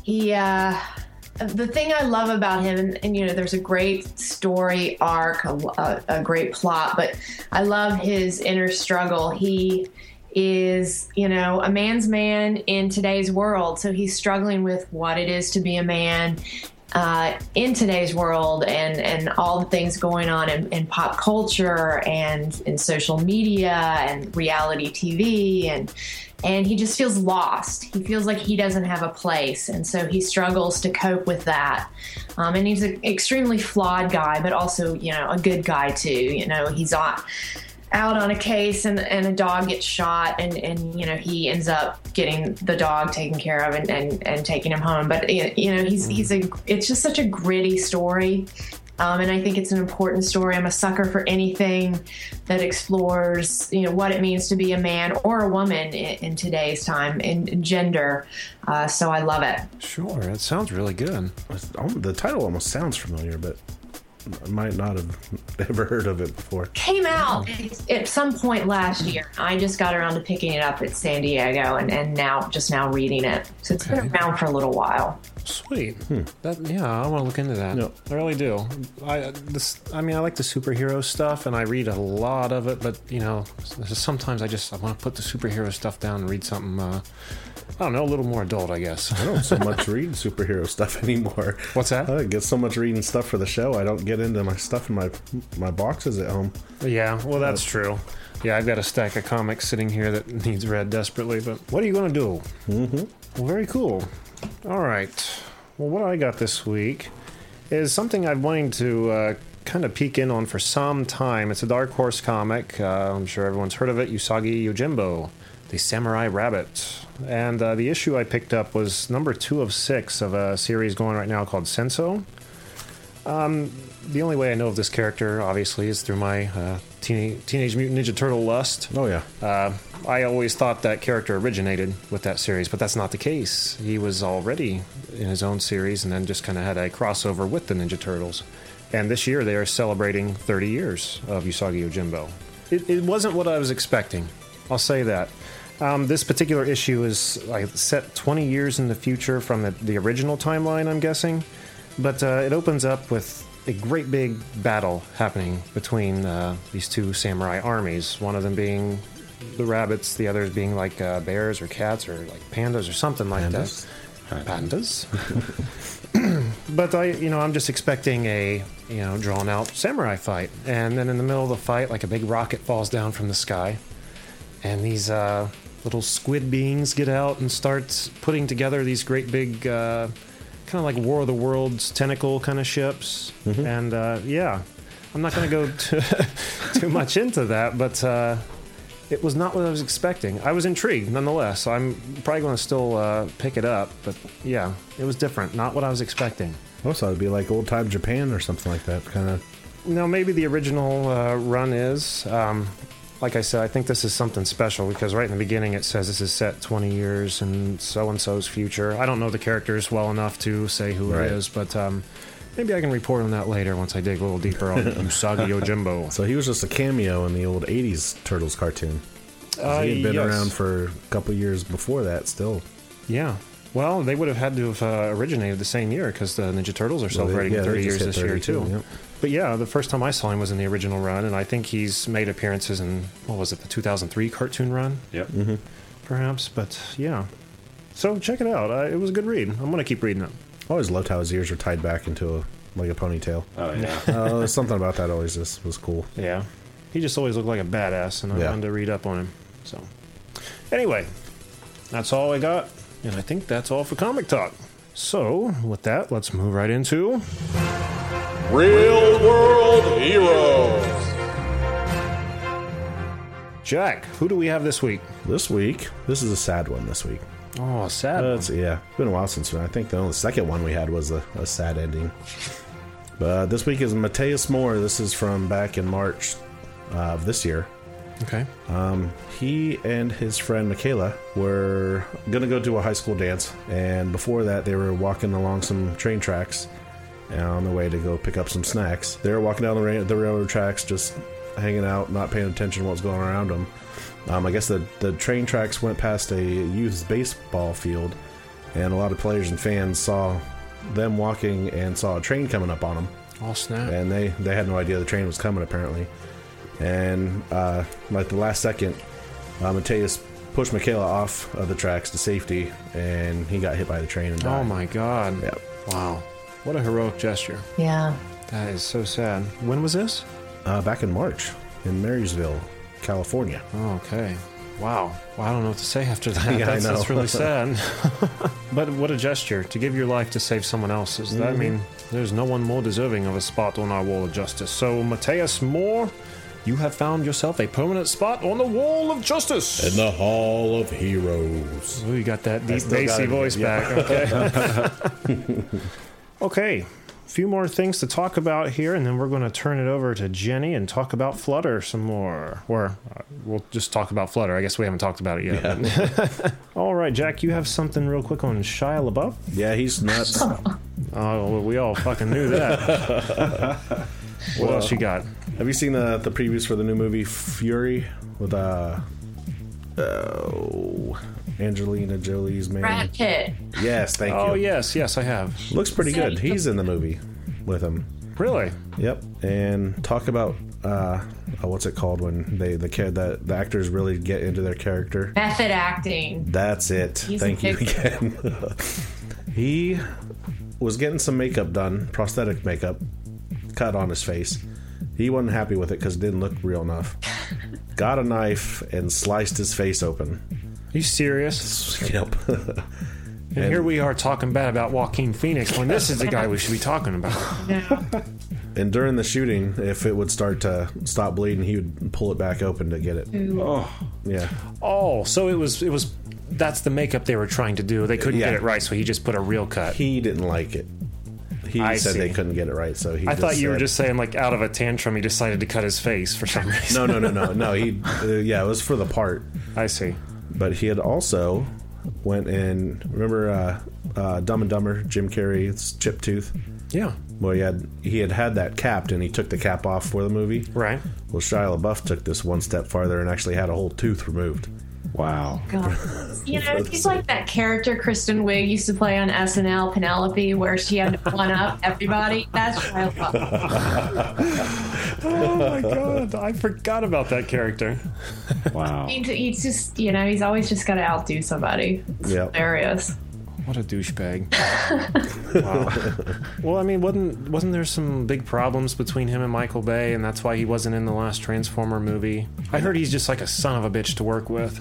He, uh, the thing I love about him, and, and you know, there's a great story arc, a, a great plot, but I love his inner struggle. He is, you know, a man's man in today's world. So he's struggling with what it is to be a man uh, in today's world, and, and all the things going on in, in pop culture and in social media and reality T V. And, and he just feels lost. He feels like he doesn't have a place. And so he struggles to cope with that. Um, and he's an extremely flawed guy, but also, you know, a good guy too. You know, he's on... out on a case and, and a dog gets shot, and, and, you know, he ends up getting the dog taken care of and, and, and taking him home. But, you know, he's, he's a, it's just such a gritty story. Um, and I think it's an important story. I'm a sucker for anything that explores, you know, what it means to be a man or a woman in, in today's time, in, in gender. Uh, so I love it. Sure. That sounds really good. The title almost sounds familiar, but I might not have ever heard of it before. Came out at some point last year. I just got around to picking it up at San Diego, and, and now just now reading it. So it's okay. Been around for a little while. Sweet. Hmm. That, yeah, I want to look into that. No. I really do. I this, I mean, I like the superhero stuff, and I read a lot of it, but, you know, sometimes I just I want to put the superhero stuff down and read something, uh, I don't know, a little more adult, I guess. I don't so much read superhero stuff anymore. What's that? I get so much reading stuff for the show, I don't get into my stuff in my, my boxes at home. Yeah, well, that's uh, true. Yeah, I've got a stack of comics sitting here that needs read desperately, but what are you going to do? Mm-hmm. Well, very cool. All right. Well, what I got this week is something I've wanted to uh, kind of peek in on for some time. It's a Dark Horse comic. Uh, I'm sure everyone's heard of it. Usagi Yojimbo, the Samurai Rabbit. And uh, the issue I picked up was number two of six of a series going right now called Senso. Um, the only way I know of this character, obviously, is through my uh, teen- Teenage Mutant Ninja Turtle lust. Oh, yeah. Uh, I always thought that character originated with that series, but that's not the case. He was already in his own series and then just kind of had a crossover with the Ninja Turtles. And this year they are celebrating thirty years of Usagi Yojimbo. It, it wasn't what I was expecting. I'll say that. Um, this particular issue is like, set twenty years in the future from the, the original timeline, I'm guessing. But uh, it opens up with a great big battle happening between uh, these two samurai armies. One of them being the rabbits, the others being like uh, bears or cats or like pandas or something like pandas. that. Pandas. But I, you know, I'm just expecting a, you know, drawn out samurai fight, and then in the middle of the fight, like a big rocket falls down from the sky, and these uh, little squid beings get out and start putting together these great big. Uh, Kind of like War of the Worlds tentacle kind of ships. Mm-hmm. And uh, yeah, I'm not going to go too, too much into that, but uh, it was not what I was expecting. I was intrigued nonetheless, so I'm probably going to still uh, pick it up, but yeah, it was different, not what I was expecting. Also, it would be like old time Japan or something like that, kind of. No, maybe the original uh, run is. Um, Like I said, I think this is something special because right in the beginning it says this is set twenty years in so-and-so's future. I don't know the characters well enough to say who right. it is, but um, maybe I can report on that later once I dig a little deeper on Usagi Yojimbo. So he was just a cameo in the old eighties Turtles cartoon. Uh, he had been yes. around for a couple years before that still. Yeah. Well, they would have had to have uh, originated the same year because the Ninja Turtles are celebrating well, yeah, thirty years this year, too. Yep. But yeah, the first time I saw him was in the original run, and I think he's made appearances in, what was it, the two thousand three cartoon run? Yep. Mm-hmm. Perhaps, but yeah. So check it out. Uh, it was a good read. I'm going to keep reading it. I always loved how his ears were tied back into a, like a ponytail. Oh, yeah. uh, something about that always just was cool. Yeah. He just always looked like a badass, and I yeah. wanted to read up on him. So anyway, that's all I got. And I think that's all for Comic Talk. So, with that, let's move right into... Real World Heroes! Jack, who do we have this week? This week? This is a sad one this week. Oh, sad. Uh, it's, yeah, it's been a while since I think the only second one we had was a, a sad ending. But uh, this week is Mateus Moore. This is from back in March uh, of this year. Okay. Um, he and his friend Michaela were going to go do a high school dance. And before that, they were walking along some train tracks on the way to go pick up some snacks. They were walking down the, ra- the railroad tracks, just hanging out, not paying attention to what's going on around them. Um, I guess the, the train tracks went past a youth's baseball field, and a lot of players and fans saw them walking and saw a train coming up on them. Oh, snap. And they, they had no idea the train was coming, apparently. And, uh, like the last second, uh, Mateus pushed Michaela off of the tracks to safety, and he got hit by the train and died. Oh, my God. Yep. Wow. What a heroic gesture. Yeah. That is so sad. When was this? Uh, back in March in Marysville, California. Oh, okay. Wow. Well, I don't know what to say after that. Yeah, that's, I know. That's really sad. But what a gesture to give your life to save someone else's. Mm-hmm. I mean, there's no one more deserving of a spot on our wall of justice. So, Mateus Moore, you have found yourself a permanent spot on the wall of justice. In the hall of heroes. Ooh, you got that deep bassy voice back. Yeah. Okay. Okay. A few more things to talk about here, and then we're going to turn it over to Jenny and talk about Flutter some more. Or uh, we'll just talk about Flutter. I guess we haven't talked about it yet. Yeah. All right, Jack, you have something real quick on Shia LaBeouf? Yeah, he's nuts. Oh, well, we all fucking knew that. What well, else you got? Have you seen the, the previews for the new movie Fury with uh, oh, Angelina Jolie's man? Brad Pitt. Yes, thank oh, you. Oh, yes, yes, I have. Looks pretty good. He's in the movie with him. Really? Yep. And talk about uh, oh, what's it called when they the kid that the actors really get into their character? Method acting. That's it. He's thank you again. He was getting some makeup done, prosthetic makeup, cut on his face. He wasn't happy with it because it didn't look real enough. Got a knife and sliced his face open. Are you serious? Yep. and, and here we are talking bad about Joaquin Phoenix when this is the guy we should be talking about. Yeah. And during the shooting, if it would start to stop bleeding, he would pull it back open to get it. Ooh. Oh, yeah. Oh, so it was it was that's the makeup they were trying to do. They couldn't yeah. get it right, so he just put a real cut. He didn't like it. He I said see. They couldn't get it right, so he. I just thought you said, were just saying, like, out of a tantrum, he decided to cut his face for some reason. No, no, no, no, no. He, uh, yeah, it was for the part. I see. But he had also went and remember uh, uh, Dumb and Dumber, Jim Carrey's chip tooth. Yeah. Well, he had he had had that capped, and he took the cap off for the movie. Right. Well, Shia LaBeouf took this one step farther and actually had a whole tooth removed. Wow. God. You know, he's like that character Kristen Wiig used to play on S N L, Penelope, where she had to one-up everybody. That's Shia LaBeouf. Oh, my God. I forgot about that character. Wow. He's, he's just, you know, he's always just got to outdo somebody. It's yep. hilarious. What a douchebag. Wow. Well, I mean, wasn't wasn't there some big problems between him and Michael Bay, and that's why he wasn't in the last Transformer movie? I heard he's just like a son of a bitch to work with.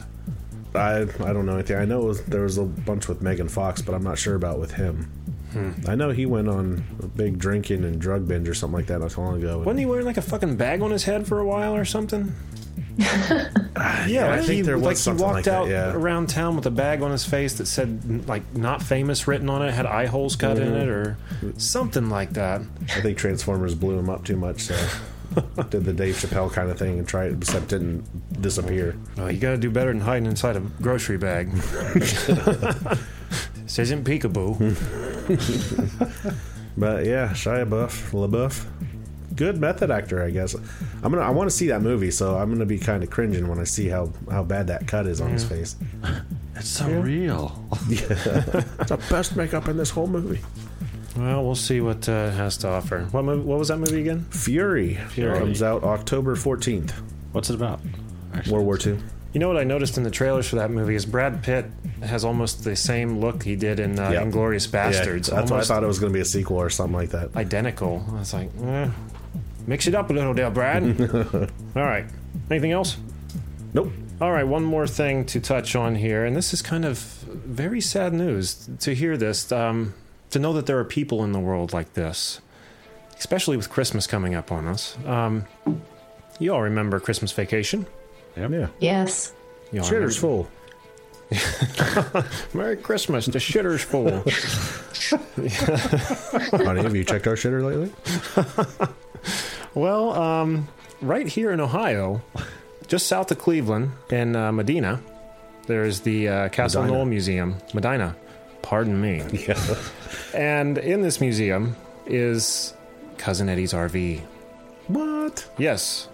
I I don't know anything. I know was, there was a bunch with Megan Fox, but I'm not sure about with him. Hmm. I know he went on a big drinking and drug binge or something like that not so long ago. Wasn't he wearing like a fucking bag on his head for a while or something? yeah, yeah, I think he, there was like something like that. He walked out yeah. around town with a bag on his face that said, like, "not famous" written on it, had eye holes cut mm-hmm. in it, or something like that. I think Transformers blew him up too much, so did the Dave Chappelle kind of thing and tried, except didn't disappear. Well, you got to do better than hiding inside a grocery bag. This isn't peekaboo. But yeah, Shia Buff, LaBeouf. Good method actor, I guess. I'm gonna. I want to see that movie, so I'm gonna be kind of cringing when I see how, how bad that cut is on yeah. his face. It's so yeah. real. Yeah. It's the best makeup in this whole movie. Well, we'll see what uh, it has to offer. What movie, What was that movie again? Fury. Fury comes out October fourteenth. What's it about? Actually, World War Two. You know what I noticed in the trailers for that movie is Brad Pitt has almost the same look he did in uh, yep. Inglourious Bastards. Yeah, that's almost why I thought it was going to be a sequel or something like that. Identical. I was like, eh. Mix it up a little there, Brad. All right. Anything else? Nope. All right. One more thing to touch on here, and this is kind of very sad news to hear this, um, to know that there are people in the world like this, especially with Christmas coming up on us. Um, you all remember Christmas Vacation? Yep. Yeah. Yes. Shitter's full. Merry Christmas, the shitter's full. Honey, have you checked our shitter lately? Well, um, right here in Ohio, just south of Cleveland in uh, Medina, there's the uh, Castle Medina. Knoll Museum. Medina. Pardon me. Yeah. And in this museum is Cousin Eddie's R V. What? Yes.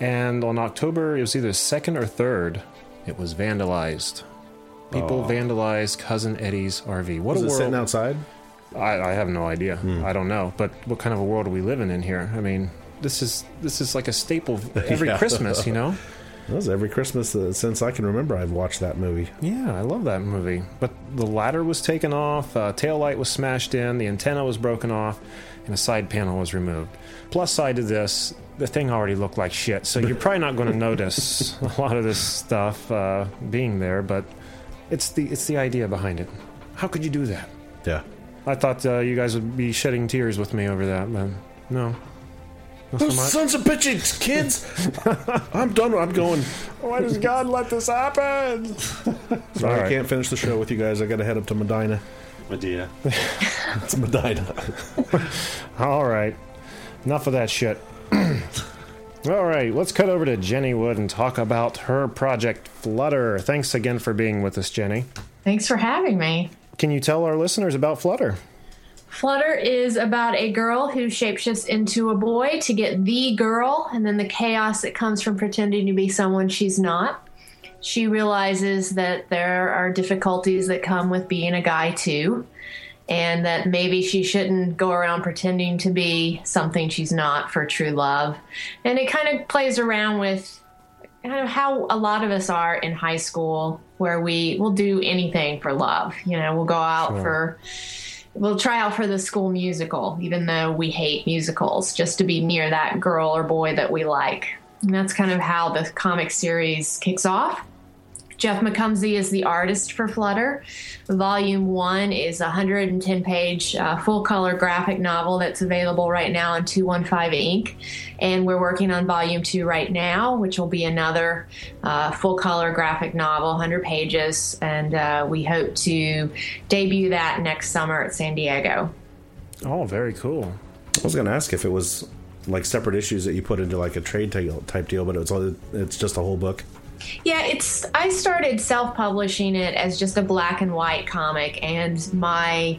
And on October, it was either second or third, it was vandalized. People oh. vandalized Cousin Eddie's R V. What was a world. Was it sitting outside? I, I have no idea. Mm. I don't know. But what kind of a world are we living in here? I mean... This is this is like a staple every yeah. Christmas, you know? That was every Christmas uh, since I can remember I've watched that movie. Yeah, I love that movie. But the ladder was taken off, uh, taillight was smashed in, the antenna was broken off, and a side panel was removed. Plus side to this, the thing already looked like shit, so you're probably not going to notice a lot of this stuff uh, being there, but it's the it's the idea behind it. How could you do that? Yeah. I thought uh, you guys would be shedding tears with me over that, but no. Those sons of bitches, kids! I'm done. I'm going. Why does God let this happen? Sorry, right. I can't finish the show with you guys. I got to head up to Medina. Medina. It's Medina. All right. Enough of that shit. All right. Let's cut over to Jennie Wood and talk about her project, Flutter. Thanks again for being with us, Jennie. Thanks for having me. Can you tell our listeners about Flutter? Flutter is about a girl who shapeshifts into a boy to get the girl, and then the chaos that comes from pretending to be someone she's not. She realizes that there are difficulties that come with being a guy, too, and that maybe she shouldn't go around pretending to be something she's not for true love. And it kind of plays around with kind of how a lot of us are in high school, where we will do anything for love. You know, we'll go out sure. for... We'll try out for the school musical, even though we hate musicals, just to be near that girl or boy that we like. And that's kind of how the comic series kicks off. Jeff McComsey is the artist for Flutter. Volume one is a one hundred ten page uh, full-color graphic novel that's available right now on two fifteen Incorporated. And we're working on Volume two right now, which will be another uh, full-color graphic novel, one hundred pages. And uh, we hope to debut that next summer at San Diego. Oh, very cool. I was going to ask if it was like separate issues that you put into like a trade type deal, but it was, it's just a whole book. Yeah, it's. I started self-publishing it as just a black and white comic, and my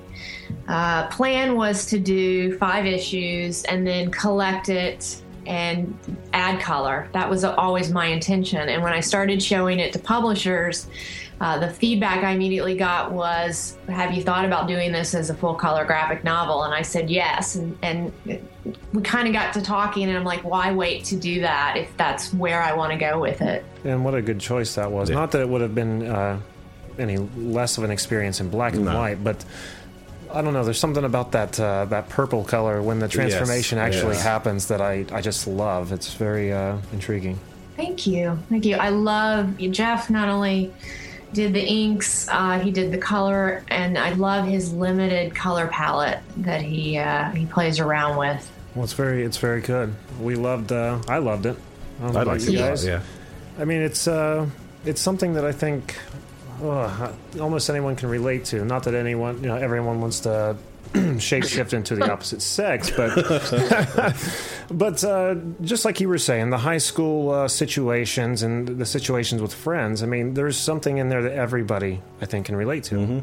uh, plan was to do five issues and then collect it and add color. That was always my intention. And when I started showing it to publishers, uh, the feedback I immediately got was, "Have you thought about doing this as a full-color graphic novel?" And I said yes, and, and we kind of got to talking, and I'm like, why wait to do that if that's where I want to go with it? And what a good choice that was. Yeah. Not that it would have been uh, any less of an experience in black and no. white, but I don't know, there's something about that uh, that purple color when the transformation yes. actually yes. happens that I, I just love. It's very uh, intriguing. Thank you. Thank you. I love Jeff not only... did the inks, uh, he did the color, and I love his limited color palette that he uh, he plays around with. Well, it's very it's very good. We loved, uh, I loved it. I, I liked it, you guys. Yeah. I mean, it's uh, it's something that I think uh, almost anyone can relate to. Not that anyone, you know, everyone wants to shape-shift into the opposite sex, but but uh, just like you were saying, the high school uh, situations and the situations with friends, I mean, there's something in there that everybody, I think, can relate to. Mm-hmm.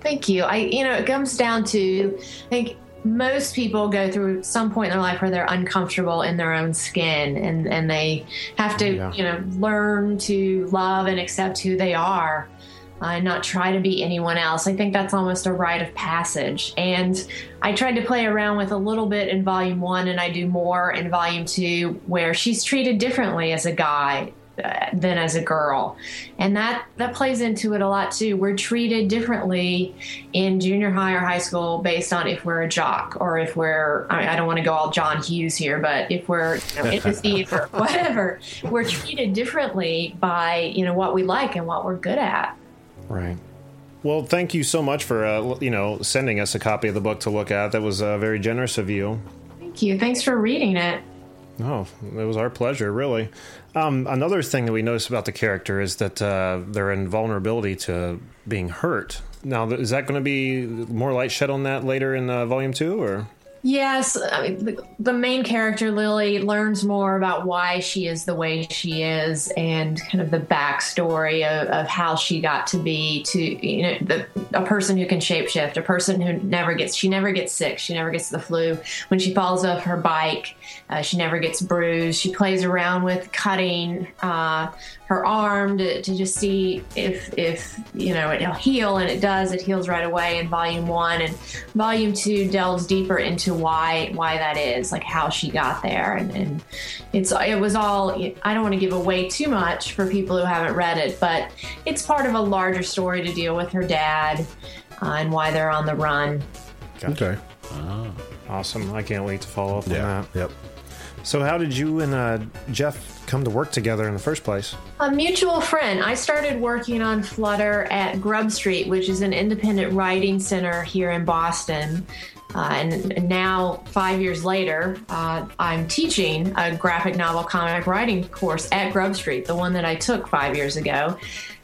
Thank you. I, you know, it comes down to, I think most people go through some point in their life where they're uncomfortable in their own skin, and, and they have to, yeah. you know, learn to love and accept who they are. Uh, not try to be anyone else. I think that's almost a rite of passage. And I tried to play around with a little bit in Volume one, and I do more in Volume two, where she's treated differently as a guy uh, than as a girl. And that, that plays into it a lot, too. We're treated differently in junior high or high school based on if we're a jock or if we're, I, mean, I don't want to go all John Hughes here, but if we're you know, in the theater or whatever, we're treated differently by, you know, what we like and what we're good at. Right. Well, thank you so much for, uh, you know, sending us a copy of the book to look at. That was uh, very generous of you. Thank you. Thanks for reading it. Oh, it was our pleasure, really. Um, another thing that we noticed about the character is that uh, they're in vulnerability to being hurt. Now, is that going to be more light shed on that later in uh, Volume two, or...? Yes, I mean, the, the main character, Lily, learns more about why she is the way she is and kind of the backstory of, of how she got to be to, you know, the, a person who can shapeshift, a person who never gets, she never gets sick, she never gets the flu. When she falls off her bike, uh, she never gets bruised. She plays around with cutting uh, her arm to, to just see if, if, you know, it'll heal, and it does. It heals right away in Volume one, and Volume two delves deeper into why why that is, like how she got there, and, and it's it was all I don't want to give away too much for people who haven't read it, but it's part of a larger story to deal with her dad uh, and why they're on the run. Gotcha. Okay. Oh. Awesome. I can't wait to follow up yeah. on that. Yep. So how did you and uh, Jeff come to work together in the first place? A mutual friend. I started working on Flutter at Grub Street, which is an independent writing center here in Boston. Uh, and, and now, five years later, uh, I'm teaching a graphic novel comic writing course at Grub Street, the one that I took five years ago.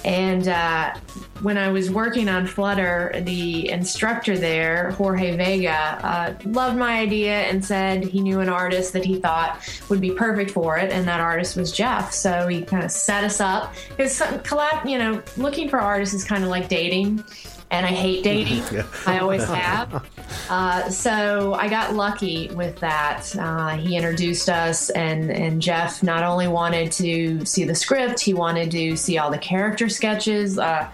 And uh, when I was working on Flutter, the instructor there, Jorge Vega, uh, loved my idea and said he knew an artist that he thought would be perfect for it, and that artist was Jeff. So he kind of set us up. It was some collab, you know, looking for artists is kind of like dating. And I hate dating. Yeah. I always have. Uh, so I got lucky with that. Uh, he introduced us, and, and Jeff not only wanted to see the script, he wanted to see all the character sketches. Uh,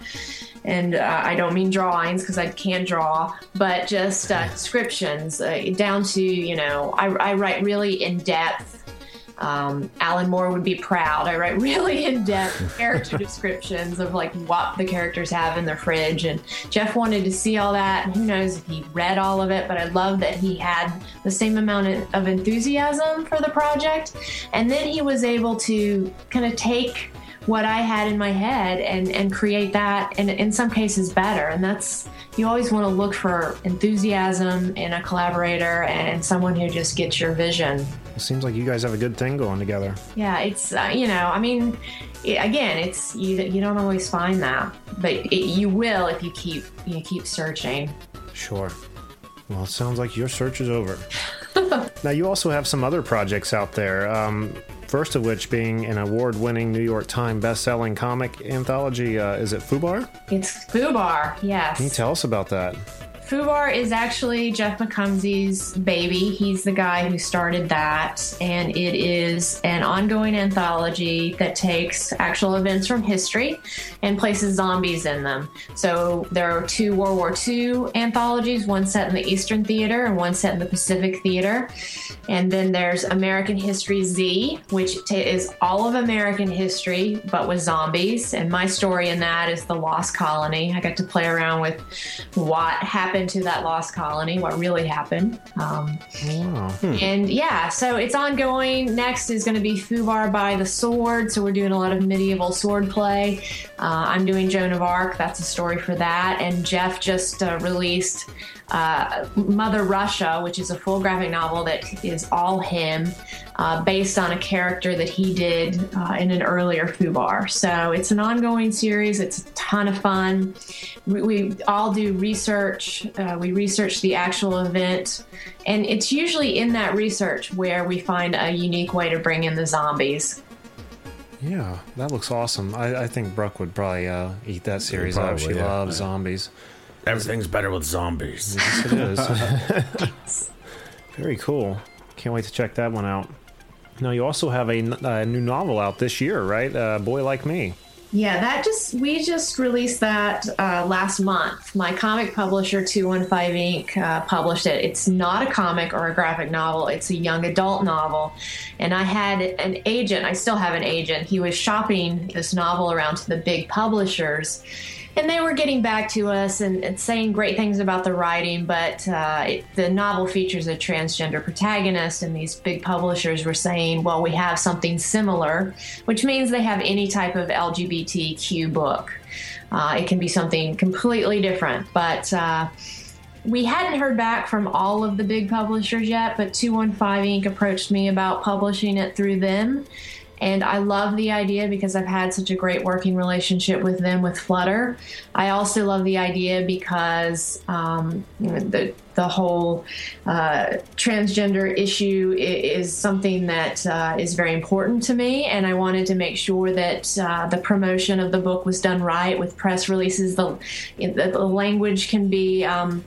and uh, I don't mean drawings, because I can't draw, but just uh, descriptions uh, down to, you know, I, I write really in-depth. Um, Alan Moore would be proud. I write really in-depth character descriptions of like what the characters have in their fridge, and Jeff wanted to see all that, and who knows if he read all of it, but I love that he had the same amount of enthusiasm for the project. And then he was able to kind of take what I had in my head and, and create that, and in some cases better. And that's, you always want to look for enthusiasm in a collaborator and someone who just gets your vision. It seems like you guys have a good thing going together. Yeah, it's, uh, you know, I mean, again, it's, you you don't always find that, but it, you will if you keep, you keep searching. Sure. Well, it sounds like your search is over. Now, you also have some other projects out there. Um, First of which being an award-winning New York Times best-selling comic anthology. Uh, is it FUBAR? It's FUBAR, yes. Can you tell us about that? FUBAR is actually Jeff McComsey's baby. He's the guy who started that, and it is an ongoing anthology that takes actual events from history and places zombies in them. So there are two World War Two anthologies, one set in the Eastern Theater and one set in the Pacific Theater. And then there's American History Z, which t- is all of American history, but with zombies. And my story in that is the Lost Colony. I got to play around with what happened to that lost colony, what really happened. Um, wow. hmm. And yeah, so it's ongoing. Next is going to be FUBAR by the Sword. So we're doing a lot of medieval sword play. Uh, I'm doing Joan of Arc. That's a story for that. And Jeff just uh, released uh, Mother Russia, which is a full graphic novel that is all him, uh, based on a character that he did uh, in an earlier FUBAR. So it's an ongoing series. It's a ton of fun. We, we all do research. Uh, we research the actual event, and it's usually in that research where we find a unique way to bring in the zombies. Yeah, that looks awesome. I, I think Brooke would probably uh, eat that series probably, up. She yeah, loves yeah. zombies. Everything's better with zombies. Yes, it is. Very cool. Can't wait to check that one out. Now, you also have a, a new novel out this year, right? Uh, Boy Like Me. Yeah, that just we just released that uh, last month. My comic publisher, two one five Incorporated, uh, published it. It's not a comic or a graphic novel. It's a young adult novel. And I had an agent. I still have an agent. He was shopping this novel around to the big publishers. And they were getting back to us and, and saying great things about the writing, but uh, it, the novel features a transgender protagonist, and these big publishers were saying, well, we have something similar, which means they have any type of L G B T Q book. Uh, it can be something completely different, but... Uh, we hadn't heard back from all of the big publishers yet, but two one five Incorporated approached me about publishing it through them. And I love the idea because I've had such a great working relationship with them with Flutter. I also love the idea because um, you know, the the whole uh, transgender issue is something that uh, is very important to me, and I wanted to make sure that uh, the promotion of the book was done right with press releases. The, the language can be Um,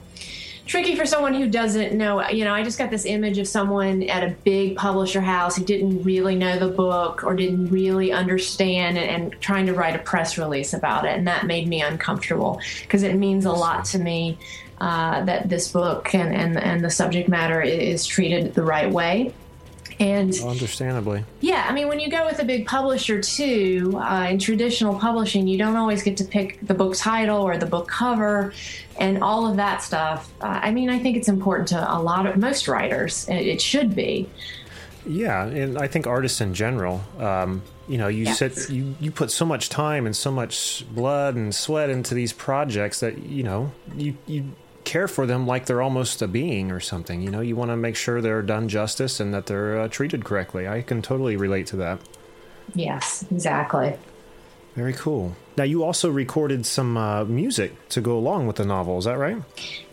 tricky for someone who doesn't know. You know, I just got this image of someone at a big publisher house who didn't really know the book or didn't really understand and, and trying to write a press release about it. And that made me uncomfortable because it means a lot to me uh, that this book and, and, and the subject matter is treated the right way. And understandably, yeah, I mean, when you go with a big publisher too, uh, in traditional publishing, you don't always get to pick the book title or the book cover and all of that stuff. Uh, I mean, I think it's important to a lot of most writers. It, it should be. Yeah. And I think artists in general, um, you know, you yes. sit, you, you put so much time and so much blood and sweat into these projects that, you know, you, you, care for them like they're almost a being or something. You know, you want to make sure they're done justice and that they're uh, treated correctly. I can totally relate to that. Yes, exactly. Very cool. Now, you also recorded some uh, music to go along with the novel. Is that right?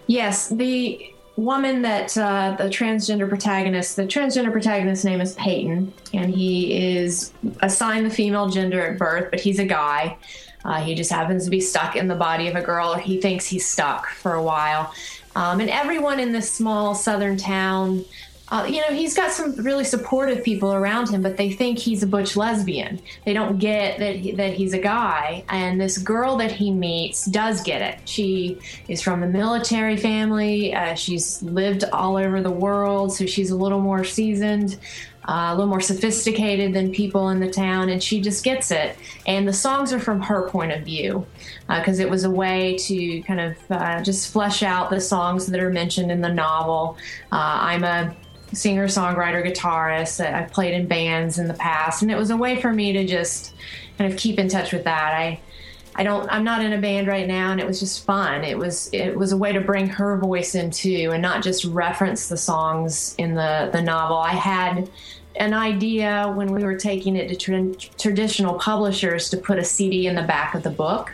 Yes. The woman that uh, the transgender protagonist, the transgender protagonist's name is Peyton, and he is assigned the female gender at birth, but he's a guy. Uh, he just happens to be stuck in the body of a girl. He thinks he's stuck for a while. Um, and everyone in this small southern town, uh, you know, he's got some really supportive people around him, but they think he's a butch lesbian. They don't get that he, that he's a guy. And this girl that he meets does get it. She is from a military family. Uh, she's lived all over the world, so she's a little more seasoned. Uh, a little more sophisticated than people in the town, and she just gets it. And the songs are from her point of view because uh, it was a way to kind of uh, just flesh out the songs that are mentioned in the novel. Uh, I'm a singer, songwriter, guitarist. I've played in bands in the past, and it was a way for me to just kind of keep in touch with that. I I don't, I'm not in a band right now, and it was just fun. It was, it was a way to bring her voice in too, and not just reference the songs in the, the novel. I had an idea when we were taking it to tra- traditional publishers to put a C D in the back of the book,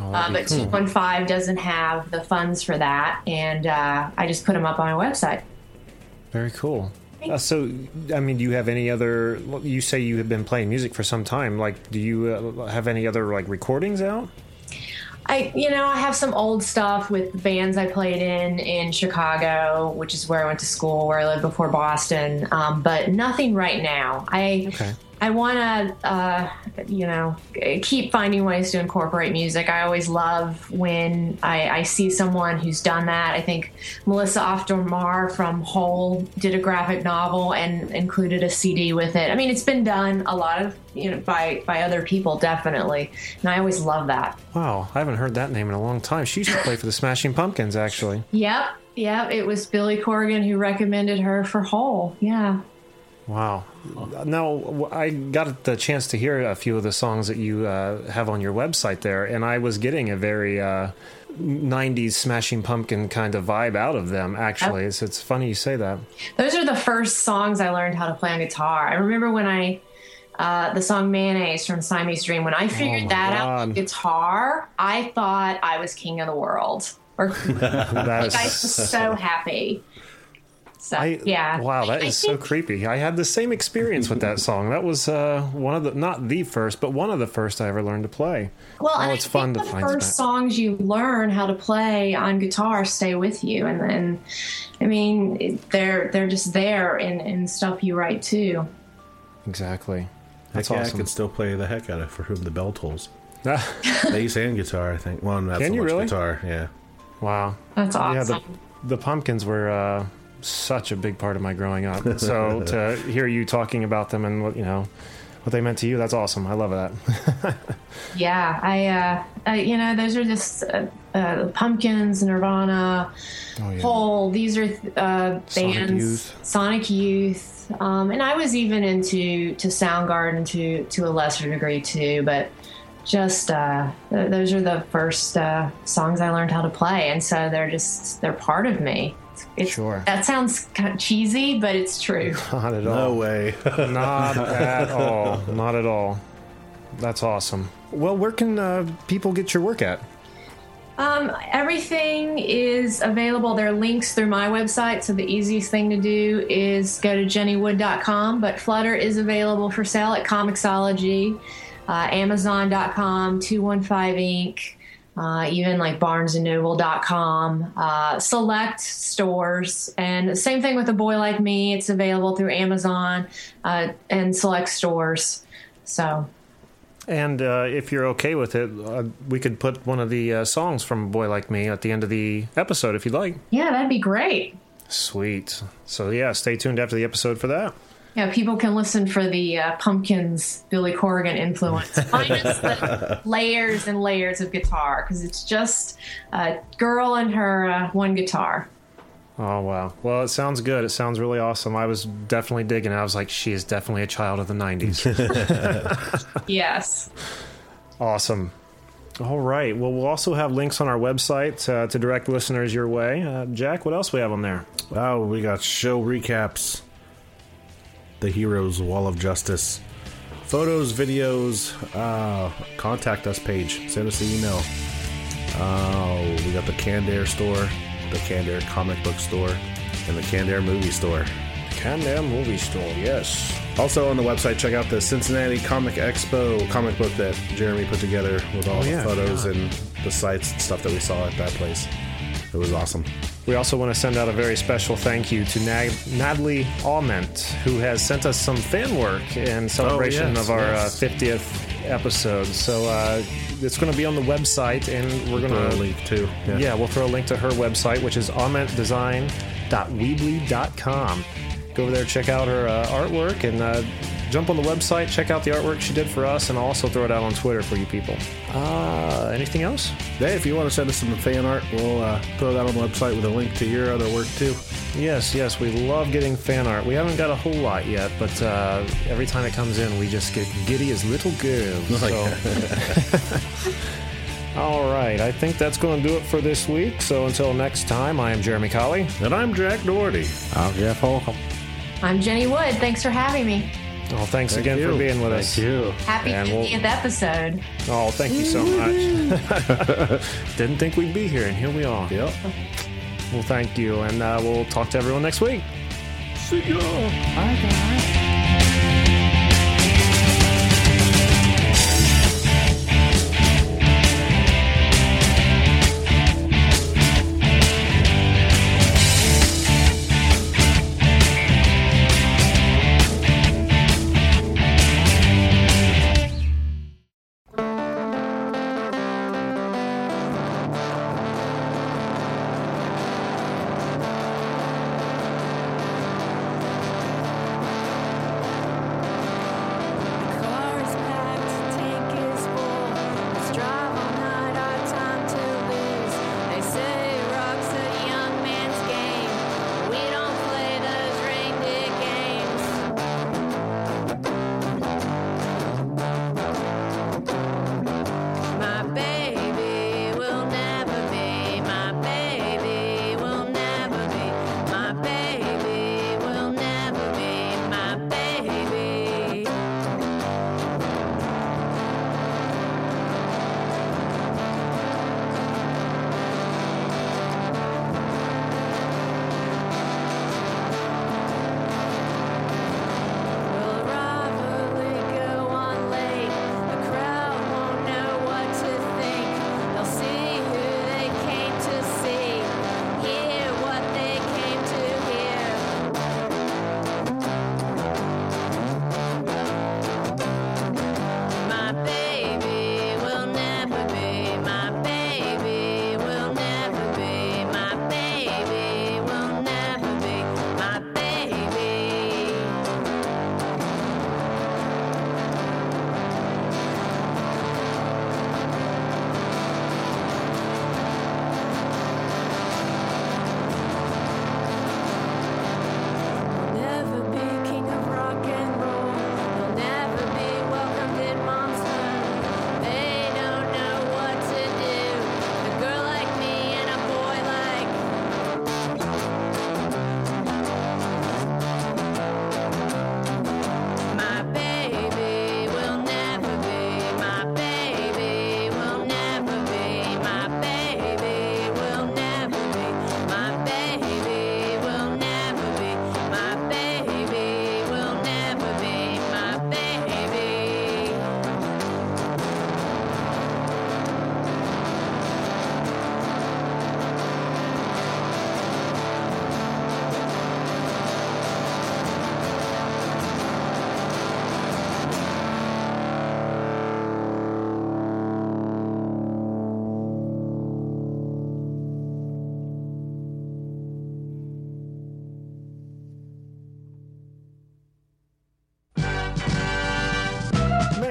oh, uh, but cool. two fifteen doesn't have the funds for that, and uh, I just put them up on my website. Very cool. Uh, so, I mean, do you have any other, you say you have been playing music for some time, like, do you uh, have any other, like, recordings out? I, you know, I have some old stuff with the bands I played in in Chicago, which is where I went to school, where I lived before Boston, um, but nothing right now. I okay. I want to, uh, you know, keep finding ways to incorporate music. I always love when I, I see someone who's done that. I think Melissa Oftermar from Hole did a graphic novel and included a C D with it. I mean, it's been done a lot of, you know, by, by other people, definitely. And I always love that. Wow. I haven't heard that name in a long time. She used to play for the Smashing Pumpkins, actually. Yep. Yep. It was Billy Corgan who recommended her for Hole. Yeah. Wow. Now, I got the chance to hear a few of the songs that you uh, have on your website there, and I was getting a very uh, nineties Smashing Pumpkin kind of vibe out of them, actually. It's, it's funny you say that. Those are the first songs I learned how to play on guitar. I remember when I, uh, the song Mayonnaise from Siamese Dream, when I figured oh that God. out on guitar, I thought I was king of the world. Or, like, I was so happy. So, I, yeah. Wow, that I, is I think, so creepy. I had the same experience with that song. That was uh, one of the, not the first, but one of the first I ever learned to play. Well, oh, and it's I fun think to the find first that. songs you learn how to play on guitar stay with you. And then, I mean, they're they're just there in, in stuff you write too. Exactly. That's heck awesome. Yeah, I could still play the heck out of For Whom the Bell Tolls. Bass and guitar, I think. Well, not Can so you much really? guitar, yeah. Wow. That's awesome. Yeah, the, the Pumpkins were Uh, such a big part of my growing up, so to hear you talking about them and what you know what they meant to you, that's awesome. I love that. yeah I uh, uh you know those are just uh, uh Pumpkins, Nirvana, oh, yeah. Hole, these are uh bands, Sonic Youth, Sonic Youth um and I was even into to Soundgarden to to a lesser degree too, but just uh, th- those are the first uh, songs I learned how to play, and so they're just they're part of me. It's, sure. That sounds kind of cheesy, but it's true. Not at all. No way. Not at all. Not at all. That's awesome. Well, where can uh, people get your work at? Um, everything is available. There are links through my website, so the easiest thing to do is go to jennie wood dot com, but Flutter is available for sale at Comixology, uh, amazon dot com, two fifteen Inc, Uh, even like barnes and noble dot com, uh, select stores. And same thing with A Boy Like Me. It's available through Amazon uh, and select stores. So, And uh, if you're okay with it, uh, we could put one of the uh, songs from A Boy Like Me at the end of the episode if you'd like. Yeah, that'd be great. Sweet. So, yeah, stay tuned after the episode for that. Yeah, people can listen for the uh, Pumpkins, Billy Corgan influence, minus the layers and layers of guitar, because it's just a girl and her uh, one guitar. Oh, wow. Well, it sounds good. It sounds really awesome. I was definitely digging it. I was like, she is definitely a child of the nineties. Yes. Awesome. All right. Well, we'll also have links on our website uh, to direct listeners your way. Uh, Jack, what else we have on there? Oh, we got show recaps. The Heroes Wall of Justice, photos, videos, uh, contact us page, send us an email. Uh, we got the Canned Air store, the Canned Air comic book store, and the Canned Air movie store. Canned Air movie store, yes. Also on the website, check out the Cincinnati Comic Expo comic book that Jeremy put together with all oh, the yeah, photos yeah. and the sites and stuff that we saw at that place. It was awesome. We also want to send out a very special thank you to Nag- Natalie Aument, who has sent us some fan work in celebration oh, yes, of our yes. uh, fiftieth episode. So uh, it's going to be on the website, and we're going to... throw a link, too. Yeah. yeah, we'll throw a link to her website, which is aument design dot weebly dot com. Go over there, check out her uh, artwork, and... Uh, jump on the website, check out the artwork she did for us, and I'll also throw it out on Twitter for you people. Uh, anything else? Hey, if you want to send us some fan art, we'll uh, throw that on the website with a link to your other work, too. Yes, yes, we love getting fan art. We haven't got a whole lot yet, but uh, every time it comes in, we just get giddy as little girls. So. All right, I think that's going to do it for this week. So until next time, I am Jeremy Colley. And I'm Jack Doherty. I'm Jeff Holcomb. I'm Jennie Wood. Thanks for having me. Oh, thanks thank again you. for being with thank us. Thank you. Happy fiftieth we'll... episode. Oh, thank you so much. Didn't think we'd be here, and here we are. Yep. Well, thank you, and uh, we'll talk to everyone next week. See ya. Bye, guys.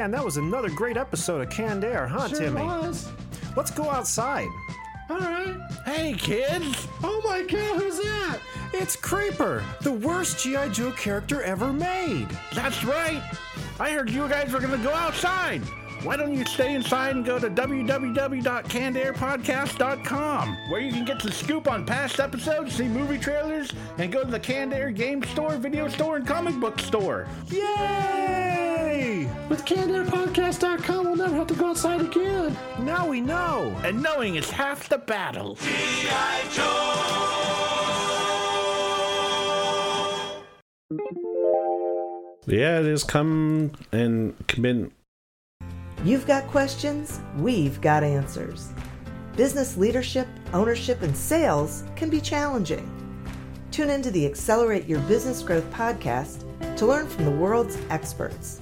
man, that was another great episode of Canned Air, huh, sure Timmy? Was. Let's go outside. All right. Hey, kids. Oh, my God, who's that? It's Creeper, the worst G I. Joe character ever made. That's right. I heard you guys were going to go outside. Why don't you stay inside and go to w w w dot canned air podcast dot com, where you can get the scoop on past episodes, see movie trailers, and go to the Canned Air game store, video store, and comic book store. Yay! With canned air podcast dot com, we'll never have to go outside again. Now we know. And knowing is half the battle. G I. Joe! Yeah, it is come and commit... You've got questions, we've got answers. Business leadership, ownership, and sales can be challenging. Tune into the Accelerate Your Business Growth podcast to learn from the world's experts.